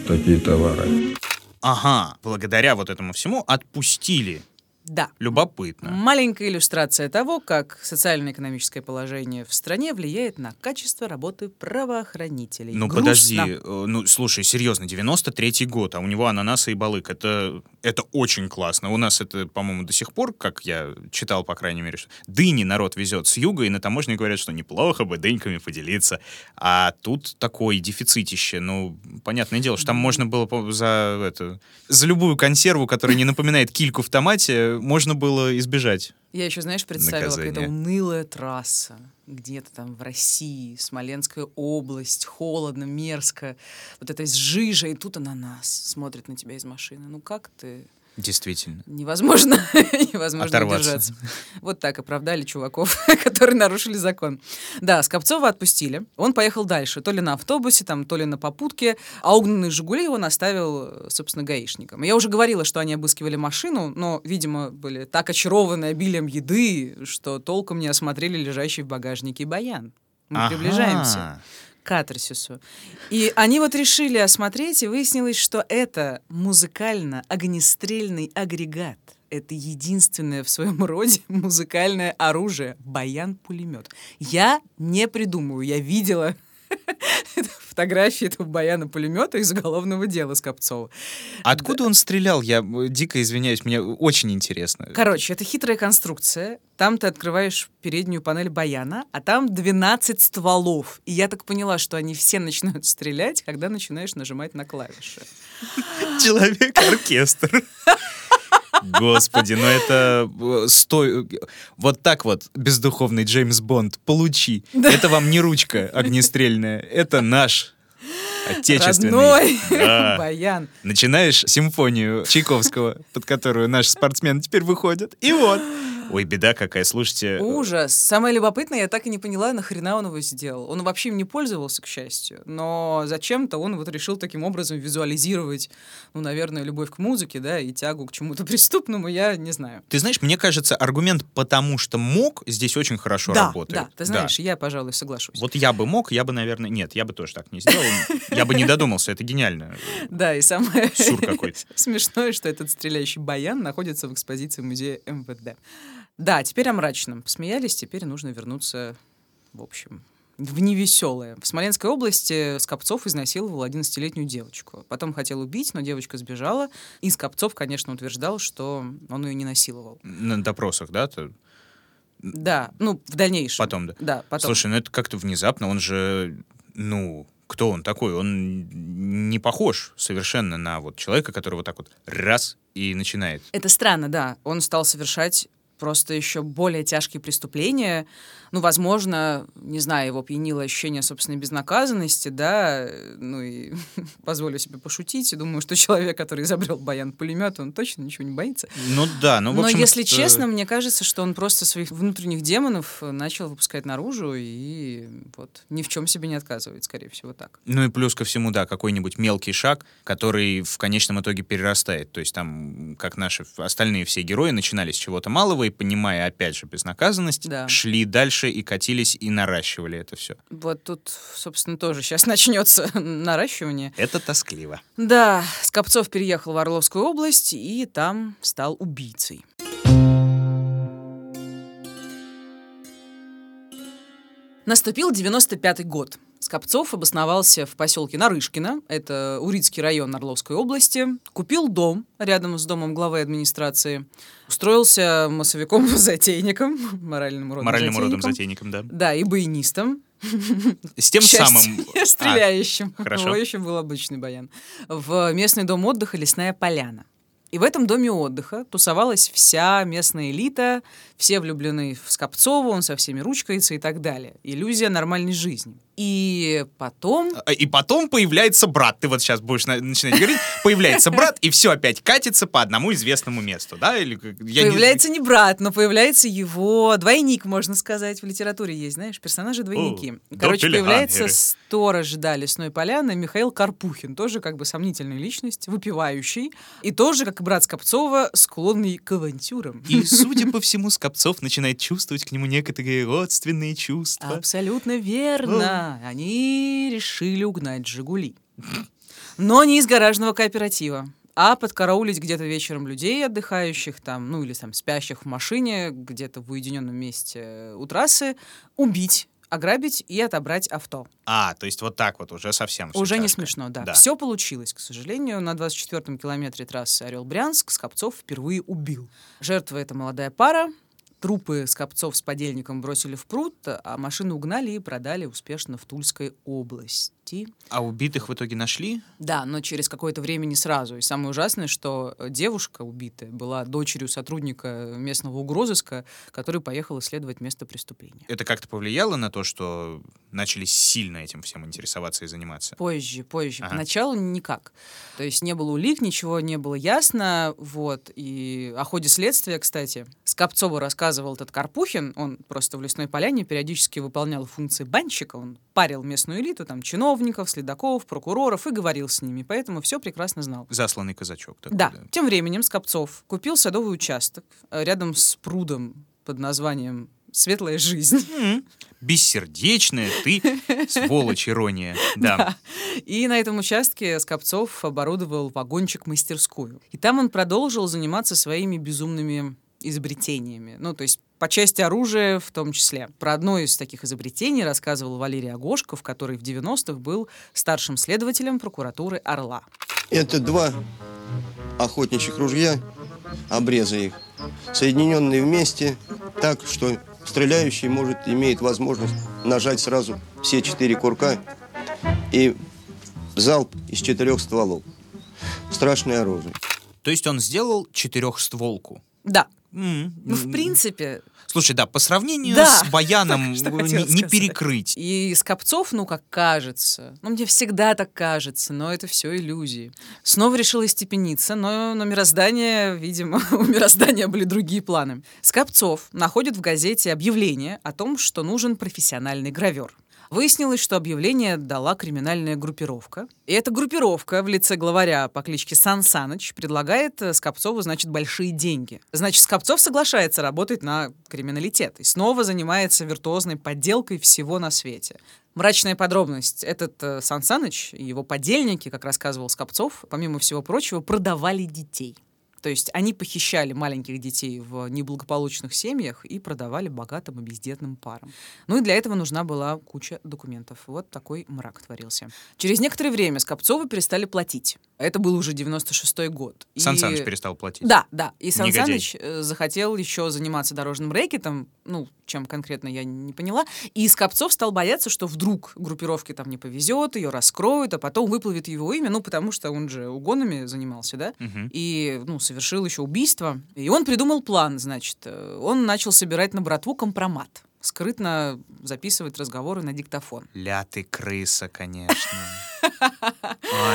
такие товары. Ага, благодаря вот этому всему отпустили. Да. Любопытно. Маленькая иллюстрация того, как социально-экономическое положение в стране влияет на качество работы правоохранителей. Ну, грустно. Подожди, э, ну, слушай, серьезно, девяносто третий год, а у него ананасы и балык. Это, это очень классно. У нас это, по-моему, до сих пор, как я читал, по крайней мере, что дыни народ везет с юга, и на таможне говорят, что неплохо бы дыньками поделиться. А тут такое дефицитище. Ну, понятное дело, что там можно было за, это, за любую консерву, которая не напоминает кильку в томате, можно было избежать. Я еще, знаешь, представила, наказание. Какая-то унылая трасса, где-то там в России, Смоленская область, холодно, мерзко, вот эта жижа, и тут она нас смотрит на тебя из машины. Ну как ты? Действительно. Невозможно, невозможно держаться. Вот так оправдали чуваков, которые нарушили закон. Да, Скопцова отпустили. Он поехал дальше, то ли на автобусе, там, то ли на попутке. А угнанные «Жигули» он оставил, собственно, гаишникам. Я уже говорила, что они обыскивали машину, но, видимо, были так очарованы обилием еды, что толком не осмотрели лежащий в багажнике баян. Мы приближаемся к катарсису. И они вот решили осмотреть, и выяснилось, что это музыкально-огнестрельный агрегат. Это единственное в своем роде музыкальное оружие — баян-пулемет. Я не придумываю, я видела фотографии этого баяна-пулемета из уголовного дела Скопцова. Откуда да. он стрелял? Я дико извиняюсь, мне очень интересно. Короче, это хитрая конструкция. Там ты открываешь переднюю панель баяна, а там двенадцать стволов. И я так поняла, что они все начинают стрелять, когда начинаешь нажимать на клавиши. Человек-оркестр. Господи, ну это... Стой... Вот так вот, бездуховный Джеймс Бонд, получи. Да. Это вам не ручка огнестрельная, это наш... отечественный. Родной да. Баян. Начинаешь симфонию Чайковского, под которую наши спортсмены теперь выходят. И вот. Ой, беда какая, слушайте. Ужас. Самое любопытное, я так и не поняла, нахрена он его сделал. Он вообще им не пользовался, к счастью. Но зачем-то он вот решил таким образом визуализировать, ну, наверное, любовь к музыке, да, и тягу к чему-то преступному, я не знаю. Ты знаешь, мне кажется, аргумент «потому что мог» здесь очень хорошо да, работает. Да, ты знаешь, да. Я, пожалуй, соглашусь. Вот я бы мог, я бы, наверное... Нет, я бы тоже так не сделал. Я бы не додумался, это гениально. Да, и самое смешное, что этот стреляющий баян находится в экспозиции музея эм вэ дэ. Да, теперь о мрачном. Посмеялись, теперь нужно вернуться, в общем, в невеселое. В Смоленской области Скопцов изнасиловал одиннадцатилетнюю девочку. Потом хотел убить, но девочка сбежала. И Скопцов, конечно, утверждал, что он ее не насиловал. На допросах, да? Да, ну, в дальнейшем. Потом, да? Да, потом. Слушай, ну это как-то внезапно, он же, ну... Кто он такой? Он не похож совершенно на вот человека, который вот так вот раз и начинает. Это странно, да. Он стал совершать просто еще более тяжкие преступления. Ну, возможно, не знаю, его пьянило ощущение собственной безнаказанности, да. Ну и позволю себе пошутить. Думаю, что человек, который изобрел баян-пулемет, он точно ничего не боится. Ну да, ну в общем... Но если честно, мне кажется, что он просто своих внутренних демонов начал выпускать наружу и вот ни в чем себе не отказывает, скорее всего, так. Ну и плюс ко всему, да, какой-нибудь мелкий шаг, который в конечном итоге перерастает. То есть там, как наши остальные все герои, начинали с чего-то малого и, понимая, опять же, безнаказанность, да, шли дальше и катились, и наращивали это все. Вот тут, собственно, тоже сейчас начнется наращивание. Это тоскливо. Да, Скопцов переехал в Орловскую область и там стал убийцей. Наступил девяносто пятый год. Скопцов обосновался в поселке Нарышкино, это Урицкий район Орловской области, купил дом рядом с домом главы администрации, устроился массовиком-затейником, моральным родом-затейником. Моральным родом-затейником, да. Да, и баянистом. С тем самым... стреляющим. Хорошо. Его еще был обычный баян. В местный дом отдыха «Лесная поляна». И в этом доме отдыха тусовалась вся местная элита, все влюблены в Скопцова, он со всеми ручкается и так далее. Иллюзия нормальной жизни. И потом... И потом появляется брат. Ты вот сейчас будешь начинать говорить. Появляется брат, и все опять катится по одному известному месту, да? Или, я появляется не... не брат, но появляется его двойник, можно сказать. В литературе есть, знаешь, персонажи-двойники. О, короче, да, появляется сторож, да, Лесной поляны, Михаил Карпухин, тоже как бы сомнительная личность, выпивающий, и тоже, как брат Скопцова, склонный к авантюрам. И, судя по всему, Скопцов начинает чувствовать к нему некоторые родственные чувства. Абсолютно верно. О. Они решили угнать «Жигули». Но не из гаражного кооператива, а подкараулить где-то вечером людей, отдыхающих там, ну или там спящих в машине, где-то в уединенном месте у трассы, убить, ограбить и отобрать авто. А, то есть вот так вот уже совсем. Уже не смешно, да. да. Все получилось, к сожалению. На двадцать четвёртом километре трассы Орел-Брянск Скопцов впервые убил. Жертва — это молодая пара. Трупы Скопцов с подельником бросили в пруд, а машину угнали и продали успешно в Тульской области. А убитых в итоге нашли? Да, но через какое-то время не сразу. И самое ужасное, что девушка убитая была дочерью сотрудника местного угрозыска, который поехал исследовать место преступления. Это как-то повлияло на то, что начали сильно этим всем интересоваться и заниматься? Позже, позже. Ага. Поначалу никак. То есть не было улик, ничего не было ясно. Вот. И о ходе следствия, кстати, Скопцову рассказывали, этот Карпухин, он просто в Лесной поляне периодически выполнял функции банщика, он парил местную элиту, там, чиновников, следаков, прокуроров и говорил с ними, поэтому все прекрасно знал. Засланный казачок. Такой, да. да. Тем временем Скопцов купил садовый участок рядом с прудом под названием «Светлая жизнь». Бессердечная ты, сволочь, ирония. Да. Да. И на этом участке Скопцов оборудовал вагончик-мастерскую. И там он продолжил заниматься своими безумными изобретениями. Ну, то есть по части оружия в том числе. Про одно из таких изобретений рассказывал Валерий Агошков, который в девяностых был старшим следователем прокуратуры Орла. Это два охотничьих ружья, обрезы их, соединенные вместе так, что стреляющий может, имеет возможность нажать сразу все четыре курка и залп из четырех стволов. Страшное оружие. То есть он сделал четырехстволку? Да. Mm-hmm. Ну, в принципе... Слушай, да, по сравнению да. с баяном не, не перекрыть. И Скопцов, ну, как кажется, ну, мне всегда так кажется, но это все иллюзии. Снова решила остепениться, но, но мироздание, видимо, у мироздания были другие планы. Скопцов находит в газете объявление о том, что нужен профессиональный гравер. Выяснилось, что объявление дала криминальная группировка. И эта группировка в лице главаря по кличке Сансаныч предлагает Скопцову, значит, большие деньги. Значит, Скопцов соглашается работать на криминалитет и снова занимается виртуозной подделкой всего на свете. Мрачная подробность. Этот Сансаныч и его подельники, как рассказывал Скопцов, помимо всего прочего, продавали детей. То есть они похищали маленьких детей в неблагополучных семьях и продавали богатым и бездетным парам. Ну и для этого нужна была куча документов. Вот такой мрак творился. Через некоторое время Скопцову перестали платить. Это был уже девяносто шестой год. И... Сансаныч перестал платить. Да, да. И Сансаныч захотел еще заниматься дорожным рэкетом, ну, чем конкретно я не поняла. И Скопцов стал бояться, что вдруг группировке там не повезет, ее раскроют, а потом выплывет его имя, ну, потому что он же угонами занимался, да? Угу. И, ну, совершил еще убийство. И он придумал план, значит. Он начал собирать на братву компромат. Скрытно записывать разговоры на диктофон. Ля ты крыса, конечно.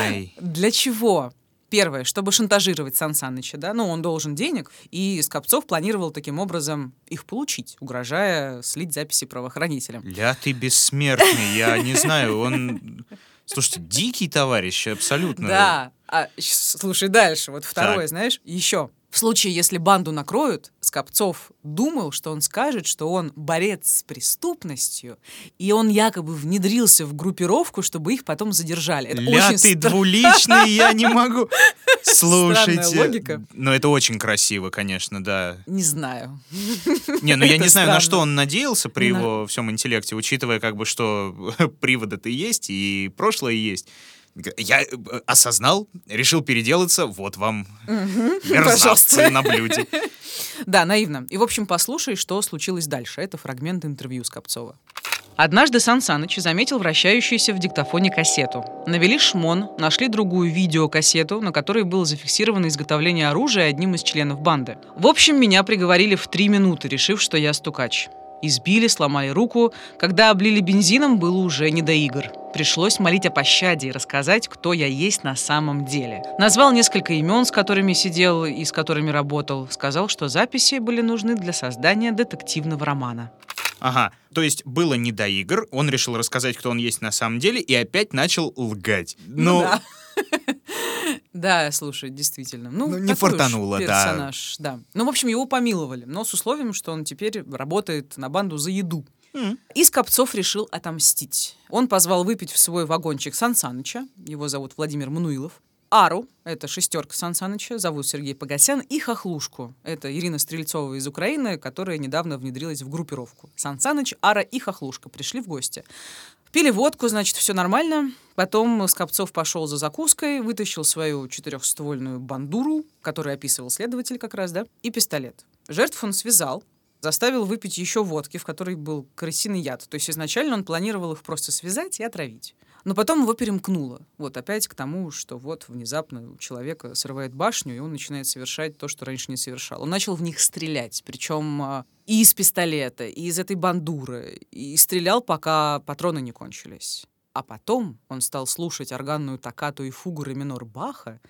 Ой. Для чего? Первое, чтобы шантажировать Сансаныча, да, ну, он должен денег, и Скопцов планировал таким образом их получить, угрожая слить записи правоохранителям. Ля ты бессмертный, я не знаю, он... Слушайте, дикий товарищ, абсолютно. Да, а, слушай дальше, вот второе, так. знаешь, еще. В случае, если банду накроют, Скопцов думал, что он скажет, что он борец с преступностью, и он якобы внедрился в группировку, чтобы их потом задержали. Это Ля, очень ты стра... двуличный, я не могу. Слушайте. Странная логика. Но это очень красиво, конечно, да. Не знаю. Не, ну я не знаю, на что он надеялся при его всем интеллекте, учитывая, как бы, что приводы-то есть, и прошлое есть. Я осознал, решил переделаться, вот вам угу, мерзавцы на блюде. Да, наивно. И, в общем, послушай, что случилось дальше. Это фрагмент интервью Скопцова. Однажды Сансаныч заметил вращающуюся в диктофоне кассету. Навели шмон, нашли другую видеокассету, на которой было зафиксировано изготовление оружия одним из членов банды. В общем, меня приговорили в три минуты, решив, что я стукач. Избили, сломали руку. Когда облили бензином, было уже не до игр. Пришлось молить о пощаде и рассказать, кто я есть на самом деле. Назвал несколько имен, с которыми сидел и с которыми работал. Сказал, что записи были нужны для создания детективного романа. Ага, то есть было не до игр, он решил рассказать, кто он есть на самом деле, и опять начал лгать. Но... Ну да. Да, слушай, действительно. Ну, ну не фартануло, персонаж, да. да. Ну, в общем, его помиловали, но с условием, что он теперь работает на банду за еду. Mm. И Скопцов решил отомстить. Он позвал выпить в свой вагончик Сансаныча, его зовут Владимир Мануилов, Ару, это шестерка Сансаныча, зовут Сергей Погосян, и Хохлушку, это Ирина Стрельцова из Украины, которая недавно внедрилась в группировку. Сансаныч, Ара и Хохлушка пришли в гости. Пили водку, значит, все нормально. Потом Скопцов пошел за закуской, вытащил свою четырехствольную бандуру, которую описывал следователь как раз, да, и пистолет. Жертв он связал, заставил выпить еще водки, в которой был крысиный яд. То есть изначально он планировал их просто связать и отравить. Но потом его перемкнуло. Вот опять к тому, что вот внезапно у человека срывает башню, и он начинает совершать то, что раньше не совершал. Он начал в них стрелять, причем и из пистолета, и из этой бандуры, и стрелял, пока патроны не кончились. А потом он стал слушать органную токкату и фугу ре минор Баха,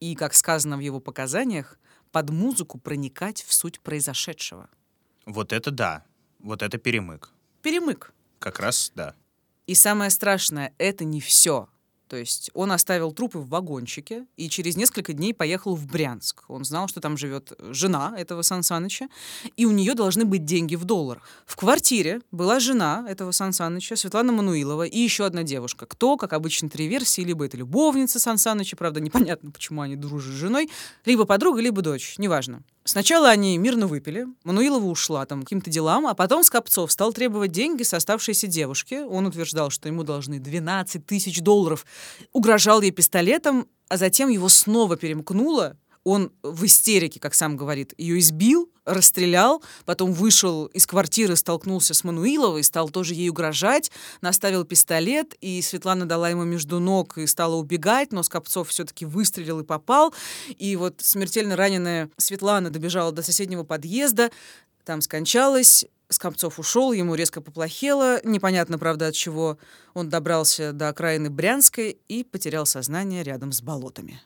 и, как сказано в его показаниях, под музыку проникать в суть произошедшего. Вот это да. Вот это перемык. Перемык. Как раз да. И самое страшное, это не все. То есть он оставил трупы в вагончике и через несколько дней поехал в Брянск. Он знал, что там живет жена этого Сансаныча, и у нее должны быть деньги в долларах. В квартире была жена этого Сансаныча, Светлана Мануилова, и еще одна девушка. Кто, как обычно, три версии, либо это любовница Сансаныча, правда, непонятно, почему они дружат с женой, либо подруга, либо дочь, неважно. Сначала они мирно выпили, Мануилова ушла там каким-то делам, а потом Скопцов стал требовать деньги с оставшейся девушки. Он утверждал, что ему должны двенадцать тысяч долларов, угрожал ей пистолетом, а затем его снова перемкнуло. Он в истерике, как сам говорит, ее избил, расстрелял, потом вышел из квартиры, столкнулся с Мануиловой, стал тоже ей угрожать, наставил пистолет, и Светлана дала ему между ног и стала убегать, но Скопцов все-таки выстрелил и попал, и вот смертельно раненая Светлана добежала до соседнего подъезда, там скончалась. Скопцов ушел, ему резко поплохело, непонятно, правда, от чего. Он добрался до окраины Брянской и потерял сознание рядом с болотами.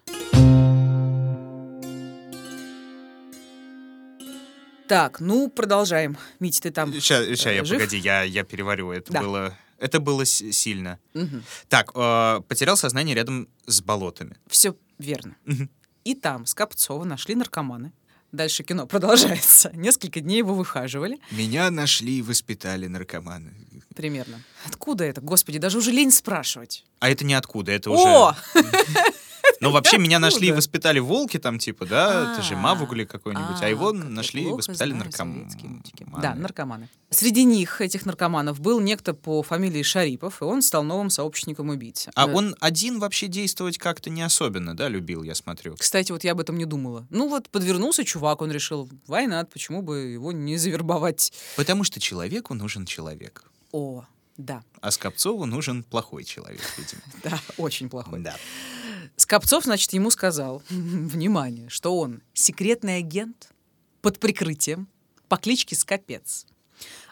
Так, ну, продолжаем. Митя, ты там сейчас, э, сейчас, жив? Погоди, я, я переварю. Это, да. было, это было сильно. Угу. Так, э, потерял сознание рядом с болотами. Все верно. Угу. И там Скопцова нашли наркоманы. Дальше кино продолжается. Несколько дней его выхаживали. Меня нашли и воспитали наркоманы. Примерно. Откуда это? Господи, даже уже лень спрашивать. А это не откуда, это уже... О! Ну, вообще, меня нашли и воспитали волки там, типа, да? Это же Мавгли какой-нибудь. А его нашли и воспитали наркоманы. Да, наркоманы. Среди них, этих наркоманов, был некто по фамилии Шарипов, и он стал новым сообщником убийцы. А он один вообще действовать как-то не особенно, да, любил, я смотрю. Кстати, вот я об этом не думала. Ну, вот подвернулся чувак, он решил, война, почему бы его не завербовать? Потому что человеку нужен человек. О, да. А Скопцову нужен плохой человек, видимо. Да, очень плохой. Да. Скопцов, значит, ему сказал, внимание, что он секретный агент под прикрытием по кличке Скопец.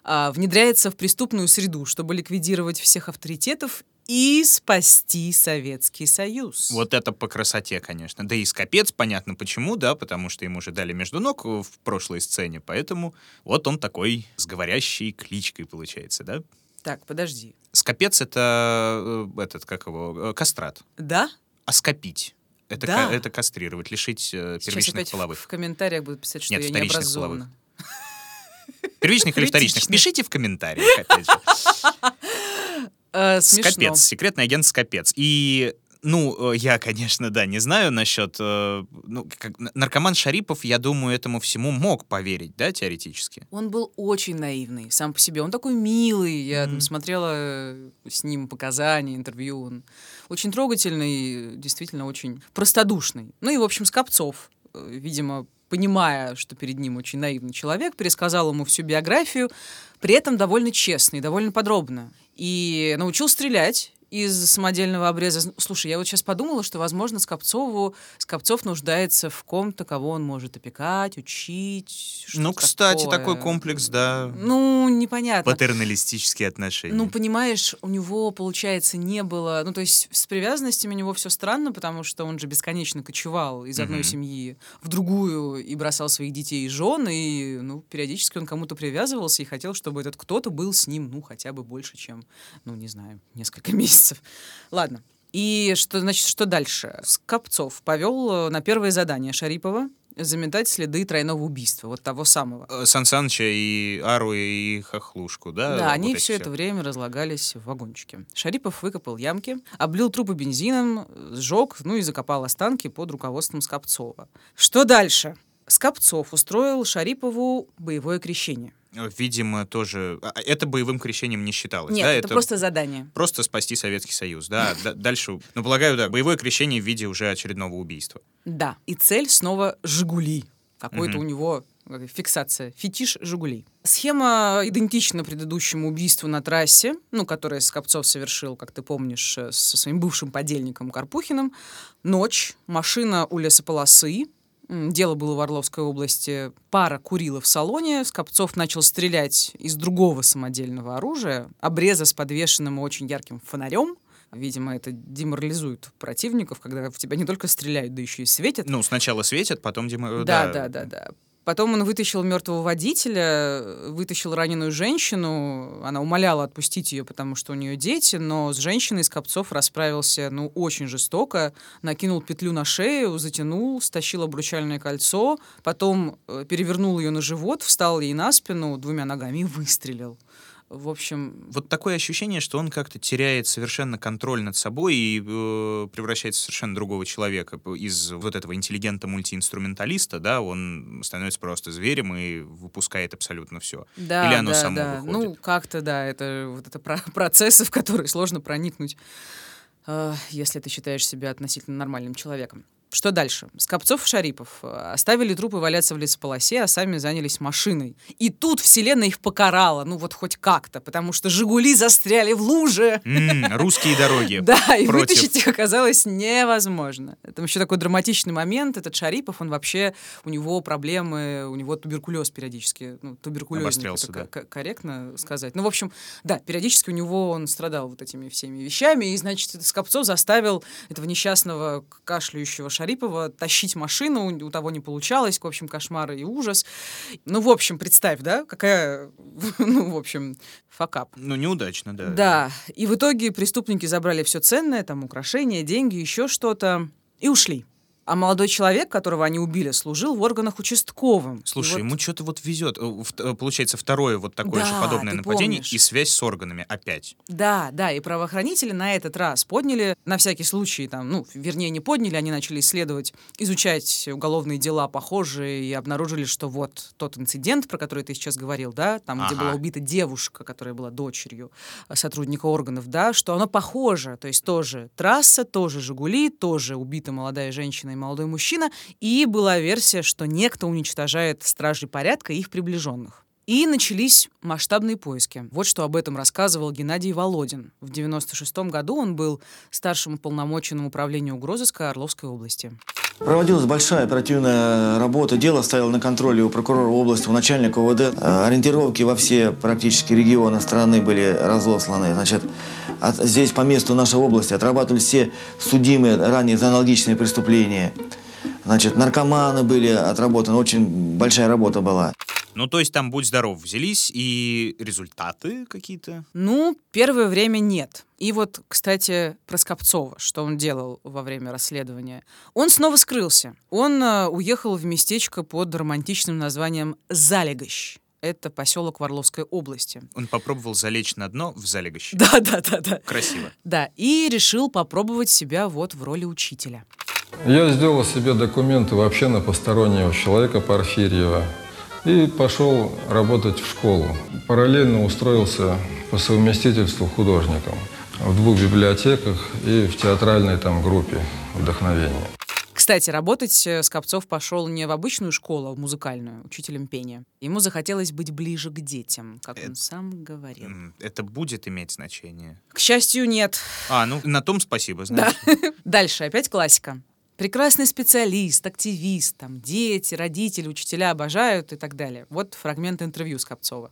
Внедряется в преступную среду, чтобы ликвидировать всех авторитетов и спасти Советский Союз. Вот это по красоте, конечно. Да и Скопец, понятно почему, да, потому что ему уже дали между ног в прошлой сцене, поэтому вот он такой с говорящей кличкой получается, да? Так, подожди. Скопец — это этот, как его, кастрат. Да? А скопить? Это, да. ка- это кастрировать, лишить первичных половых. В комментариях будут писать, что Нет, я необразованна. Первичных или вторичных? Пишите в комментариях, опять же. Скопец, секретный агент Скопец. И, ну, я, конечно, да, не знаю насчет... Ну, как, наркоман Шарипов, я думаю, этому всему мог поверить, да, теоретически? Он был очень наивный сам по себе. Он такой милый. Я mm-hmm. смотрела с ним показания, интервью. Он очень трогательный, действительно очень простодушный. Ну и, в общем, Скопцов, видимо... понимая, что перед ним очень наивный человек, пересказал ему всю биографию, при этом довольно честно и довольно подробно. И научил стрелять из самодельного обреза. Слушай, я вот сейчас подумала, что, возможно, Скопцову, Скопцов нуждается в ком-то, кого он может опекать, учить. Ну, кстати, такое. такой комплекс, да. Ну, непонятно. Патерналистические отношения. Ну, понимаешь, у него, получается, не было... Ну, то есть с привязанностями у него все странно, потому что он же бесконечно кочевал из одной mm-hmm. семьи в другую и бросал своих детей и жен, и, ну, периодически он кому-то привязывался и хотел, чтобы этот кто-то был с ним, ну, хотя бы больше, чем, ну, не знаю, несколько месяцев. Ладно. И что, значит, что дальше? Скопцов повел на первое задание Шарипова заметать следы тройного убийства, вот того самого. Сансаныча и Ару и Хохлушку, да? Да, вот они все это время разлагались в вагончике. Шарипов выкопал ямки, облил трупы бензином, сжег, ну и закопал останки под руководством Скопцова. Что дальше? Скопцов устроил Шарипову боевое крещение. Видимо, тоже... Это боевым крещением не считалось. Нет, да? это, это просто задание. Просто спасти Советский Союз, да. Дальше, ну, полагаю, да, боевое крещение в виде уже очередного убийства. Да, и цель снова «Жигули». Какой-то у него фиксация, фетиш «Жигули». Схема идентична предыдущему убийству на трассе, ну, которое Скопцов совершил, как ты помнишь, со своим бывшим подельником Карпухиным. Ночь, машина у лесополосы. Дело было в Орловской области. Пара курила в салоне. Скопцов начал стрелять из другого самодельного оружия, обреза с подвешенным очень ярким фонарем. Видимо, это деморализует противников, когда в тебя не только стреляют, да еще и светят. Ну, сначала светят, потом деморализуют. Да, да, да, да, да. Потом он вытащил мертвого водителя, вытащил раненую женщину. Она умоляла отпустить ее, потому что у нее дети. Но с женщиной Скопцов расправился, ну, очень жестоко. Накинул петлю на шею, затянул, стащил обручальное кольцо. Потом перевернул ее на живот, встал ей на спину двумя ногами и выстрелил. В общем... Вот такое ощущение, что он как-то теряет совершенно контроль над собой и э, превращается в совершенно другого человека. Из вот этого интеллигента-мультиинструменталиста, да, он становится просто зверем и выпускает абсолютно все. Да, Или оно да, само да. выходит. Ну, как-то, да, это вот это про- процессы, в которые сложно проникнуть, э, если ты считаешь себя относительно нормальным человеком. Что дальше? Скопцов и Шарипов оставили трупы валяться в лесополосе, а сами занялись машиной. И тут вселенная их покарала, ну вот хоть как-то, потому что «Жигули» застряли в луже. Mm, русские дороги. Да, и вытащить их оказалось невозможно. Там еще такой драматичный момент. Этот Шарипов, он вообще, у него проблемы, у него туберкулез периодически. Ну, туберкулез, обострялся, да. Корректно сказать. Ну, в общем, да, периодически у него он страдал вот этими всеми вещами, и, значит, Скопцов заставил этого несчастного кашляющего Шарипова Шарипова тащить машину, у того не получалось, в общем, кошмары и ужас. Ну, в общем, представь, да, какая, ну, в общем, факап. Ну, неудачно, да. Да, и в итоге преступники забрали все ценное, там, украшения, деньги, еще что-то, и ушли. А молодой человек, которого они убили, служил в органах участковым. Слушай, вот... ему что-то вот везет. Получается, второе вот такое да, же подобное нападение помнишь. И связь с органами опять. Да, да, и правоохранители на этот раз подняли, на всякий случай, там, ну, вернее, не подняли, они начали исследовать, изучать уголовные дела похожие и обнаружили, что вот тот инцидент, про который ты сейчас говорил, да, там, ага. где была убита девушка, которая была дочерью сотрудника органов, да, что оно похоже, то есть тоже трасса, тоже «Жигули», тоже убита молодая женщина и молодой мужчина, и была версия, что некто уничтожает стражей порядка и их приближенных. И начались масштабные поиски. Вот что об этом рассказывал Геннадий Володин. В девяносто шестом году он был старшим уполномоченным управления угрозыска Орловской области. Проводилась большая оперативная работа. Дело стояло на контроле у прокурора области, у начальника ОВД. Ориентировки во все практически регионы страны были разосланы. Значит, от, здесь по месту нашей области отрабатывали все судимые ранее за аналогичные преступления. Значит, наркоманы были отработаны. Очень большая работа была. Ну, то есть там, будь здоров, взялись, и результаты какие-то? Ну, первое время нет. И вот, кстати, про Скопцова, что он делал во время расследования. Он снова скрылся. Он э, уехал в местечко под романтичным названием «Залегащ». Это поселок в Орловской области. Он попробовал залечь на дно в Залегащ. Да-да-да. Красиво. Да, и решил попробовать себя вот в роли учителя. Я сделал себе документы вообще на постороннего человека по Арфирьева. И пошел работать в школу. Параллельно устроился по совместительству художником в двух библиотеках и в театральной там группе вдохновения. Кстати, работать Скопцов пошел не в обычную школу, а в музыкальную, учителем пения. Ему захотелось быть ближе к детям, как это, он сам говорил. Это будет иметь значение? К счастью, нет. А, ну на том спасибо, знаешь. Дальше опять классика. Прекрасный специалист, активист, там, дети, родители, учителя обожают и так далее. Вот фрагмент интервью Скопцова.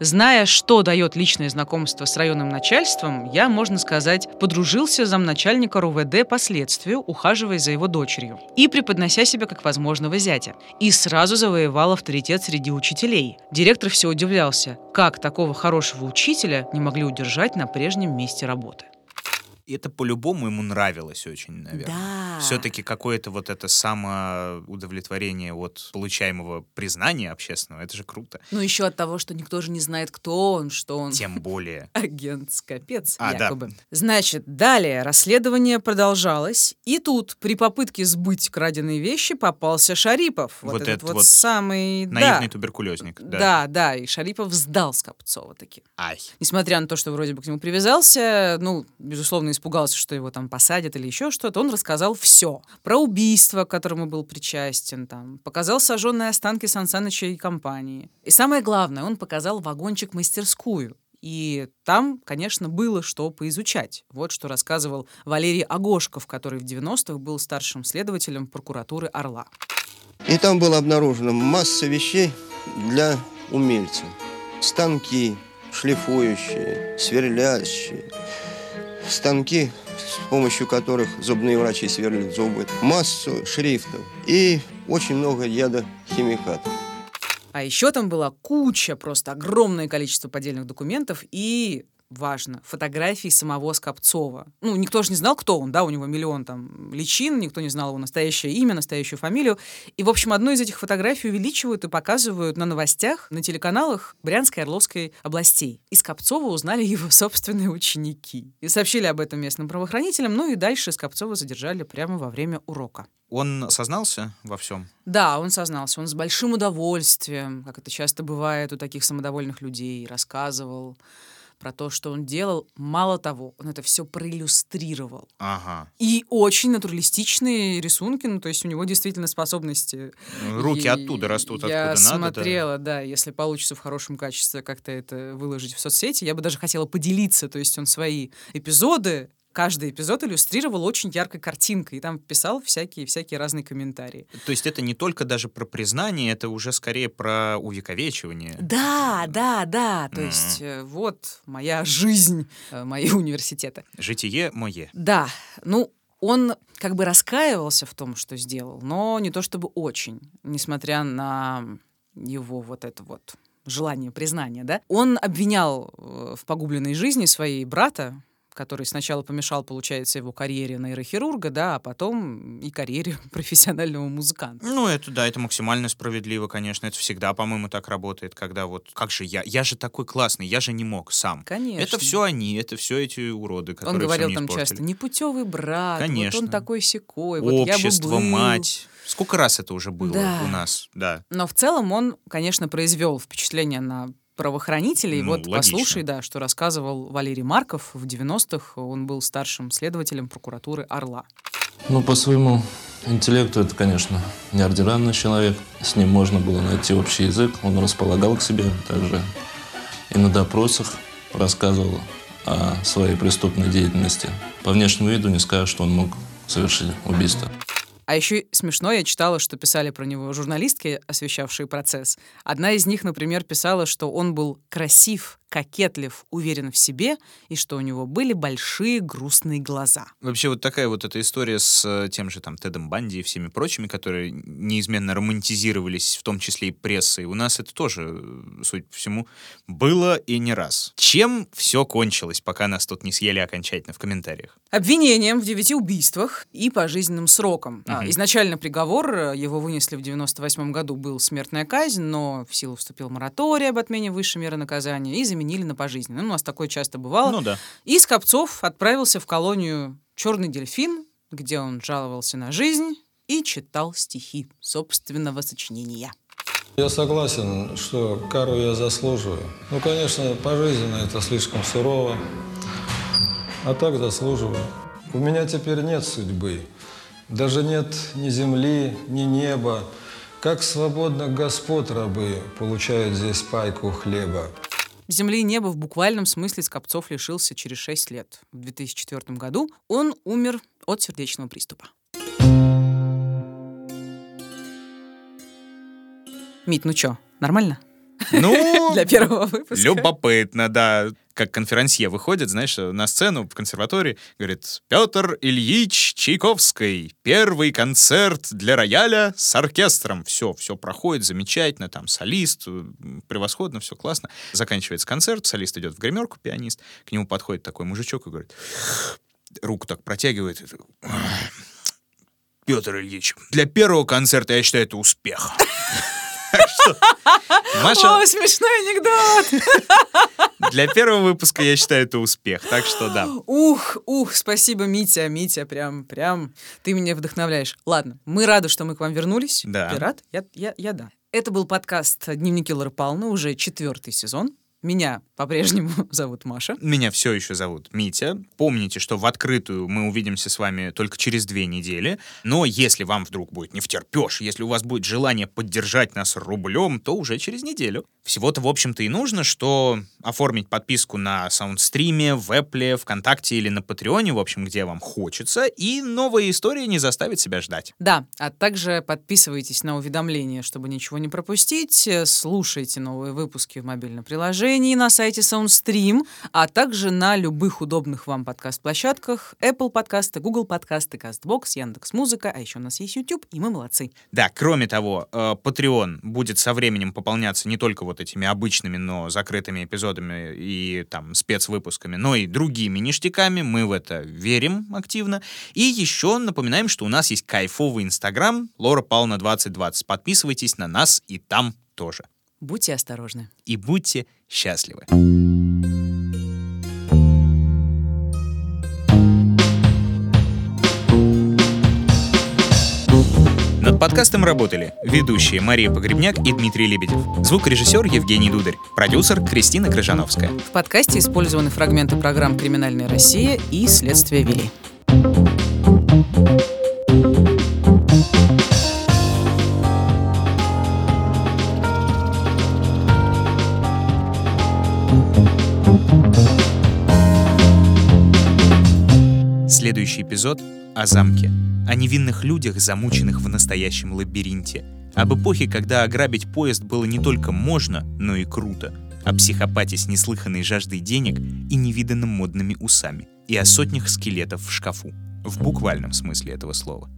Зная, что дает личное знакомство с районным начальством, я, можно сказать, подружился с замначальника РУВД по следствию, ухаживая за его дочерью и преподнося себя как возможного зятя. И сразу завоевал авторитет среди учителей. Директор все удивлялся, как такого хорошего учителя не могли удержать на прежнем месте работы. Это по-любому ему нравилось очень, наверное. Да. Все-таки какое-то вот это самоудовлетворение от получаемого признания общественного, это же круто. Ну, еще от того, что никто же не знает, кто он, что он. Тем более. Агент-скопец, а, якобы. Да. Значит, далее расследование продолжалось, и тут при попытке сбыть краденые вещи попался Шарипов. Вот, вот этот, этот вот, вот самый... Наивный да. туберкулезник. Да. да, да, и Шарипов сдал Скопцова таки. Ай. Несмотря на то, что вроде бы к нему привязался, ну, безусловно, испугался, что его там посадят или еще что-то, он рассказал все. Про убийство, к которому был причастен, там, показал сожженные останки Сансаныча и компании. И самое главное, он показал вагончик-мастерскую. И там, конечно, было что поизучать. Вот что рассказывал Валерий Агошков, который в девяностых был старшим следователем прокуратуры Орла. И там было обнаружено масса вещей для умельцев. Станки шлифующие, сверлящие, станки, с помощью которых зубные врачи сверлят зубы, массу шрифтов и очень много яда химикатов. А еще там была куча, просто огромное количество поддельных документов и, важно, фотографий самого Скопцова. Ну, никто же не знал, кто он, да, у него миллион там личин, никто не знал его настоящее имя, настоящую фамилию. И, в общем, одну из этих фотографий увеличивают и показывают на новостях, на телеканалах Брянской и Орловской областей. И Скопцова узнали его собственные ученики. И сообщили об этом местным правоохранителям, ну и дальше Скопцова задержали прямо во время урока. Он сознался во всем? Да, он сознался. Он с большим удовольствием, как это часто бывает у таких самодовольных людей, рассказывал про то, что он делал. Мало того, он это все проиллюстрировал. Ага. И очень натуралистичные рисунки, ну, то есть у него действительно способности. Руки и оттуда растут, откуда надо. Я смотрела, да. да, если получится в хорошем качестве как-то это выложить в соцсети, я бы даже хотела поделиться, то есть он свои эпизоды, каждый эпизод иллюстрировал очень яркой картинкой, и там писал всякие-всякие разные комментарии. То есть это не только даже про признание, это уже скорее про увековечивание. Да, да, да. То mm-hmm. есть вот моя жизнь, мои университеты. Житие мое. Да. Ну, он как бы раскаивался в том, что сделал, но не то чтобы очень, несмотря на его вот это вот желание признания, да. Он обвинял в погубленной жизни своей брата, который сначала помешал, получается, его карьере нейрохирурга, да, а потом и карьере профессионального музыканта. Ну, это, да, это максимально справедливо, конечно. Это всегда, по-моему, так работает, когда вот, как же я, я же такой классный, я же не мог сам. Конечно. Это все они, это все эти уроды, которые все мне испортили. Он говорил там часто, непутевый брат, конечно. Вот он такой-сякой, вот я бы был. Общество, мать. Сколько раз это уже было да. у нас, да. Но в целом он, конечно, произвел впечатление на правоохранителей. Ну, вот логично. Послушай, да, что рассказывал Валерий Марков. В девяностых он был старшим следователем прокуратуры Орла. Ну, по своему интеллекту это, конечно, неординарный человек. С ним можно было найти общий язык. Он располагал к себе также. И на допросах рассказывал о своей преступной деятельности. По внешнему виду не скажешь, что он мог совершить убийство. А еще смешно, я читала, что писали про него журналистки, освещавшие процесс. Одна из них, например, писала, что он был красив, кокетлив, уверен в себе, и что у него были большие грустные глаза. Вообще вот такая вот эта история с тем же там Тедом Банди и всеми прочими, которые неизменно романтизировались, в том числе и прессой. У нас это тоже, судя по всему, было и не раз. Чем все кончилось, пока нас тут не съели окончательно в комментариях? Обвинением в девяти убийствах и пожизненным сроком. Угу. Изначально приговор, его вынесли в девяносто восьмом году, был смертная казнь, но в силу вступил мораторий об отмене высшей меры наказания и заменил на пожизненно. Ну, у нас такое часто бывало. Ну, да. И Скопцов отправился в колонию «Черный дельфин», где он жаловался на жизнь и читал стихи собственного сочинения. Я согласен, что кару я заслуживаю. Ну, конечно, пожизненно это слишком сурово, а так заслуживаю. У меня теперь нет судьбы. Даже нет ни земли, ни неба. Как свободно господ рабы получают здесь пайку хлеба. Земли и неба в буквальном смысле Скопцов лишился через шесть лет. В две тысячи четвёртом году он умер от сердечного приступа. Мить, ну чё, нормально? Ну, для первого выпуска. Любопытно, да. Как конферансье выходит, знаешь, на сцену в консерватории, говорит: Петр Ильич Чайковский, первый концерт для рояля с оркестром. Все, все проходит замечательно, там солист, превосходно, все классно. Заканчивается концерт, солист идет в гримерку, пианист, к нему подходит такой мужичок и говорит, руку так протягивает. Петр Ильич, для первого концерта, я считаю, это успех. Маша... О, смешной анекдот! Для первого выпуска, я считаю, это успех, так что да. Ух, ух, спасибо, Митя, Митя, прям, прям, ты меня вдохновляешь. Ладно, мы рады, что мы к вам вернулись. Да. Ты рад? Я, я, я да. Это был подкаст «Дневники Лары Палны», уже четвертый сезон. Меня по-прежнему зовут Маша. Меня все еще зовут Митя. Помните, что в открытую мы увидимся с вами только через две недели. Но если вам вдруг будет невтерпёж, если у вас будет желание поддержать нас рублем, то уже через неделю. Всего-то, в общем-то, и нужно, что оформить подписку на SoundStream, в Apple, ВКонтакте или на Patreon, в общем, где вам хочется, и новая история не заставит себя ждать. Да, а также подписывайтесь на уведомления, чтобы ничего не пропустить, слушайте новые выпуски в мобильном приложении, на сайте SoundStream, а также на любых удобных вам подкаст-площадках: Apple подкасты, Google подкасты, Castbox, Яндекс.Музыка, а еще у нас есть YouTube, и мы молодцы. Да, кроме того, Patreon будет со временем пополняться не только вот этими обычными, но закрытыми эпизодами и там спецвыпусками, но и другими ништяками, мы в это верим активно. И еще напоминаем, что у нас есть кайфовый Инстаграм Лора Пална двадцать двадцать. Подписывайтесь на нас и там тоже. Будьте осторожны. И будьте счастливы. подкастом работали ведущие Мария Погребняк и Дмитрий Лебедев, звукорежиссер Евгений Дударь, продюсер Кристина Крыжановская. В подкасте использованы фрагменты программ «Криминальная Россия» и «Следствие вели». Следующий эпизод о замке, о невинных людях, замученных в настоящем лабиринте, об эпохе, когда ограбить поезд было не только можно, но и круто, о психопате с неслыханной жаждой денег и невиданным модными усами, и о сотнях скелетов в шкафу, в буквальном смысле этого слова.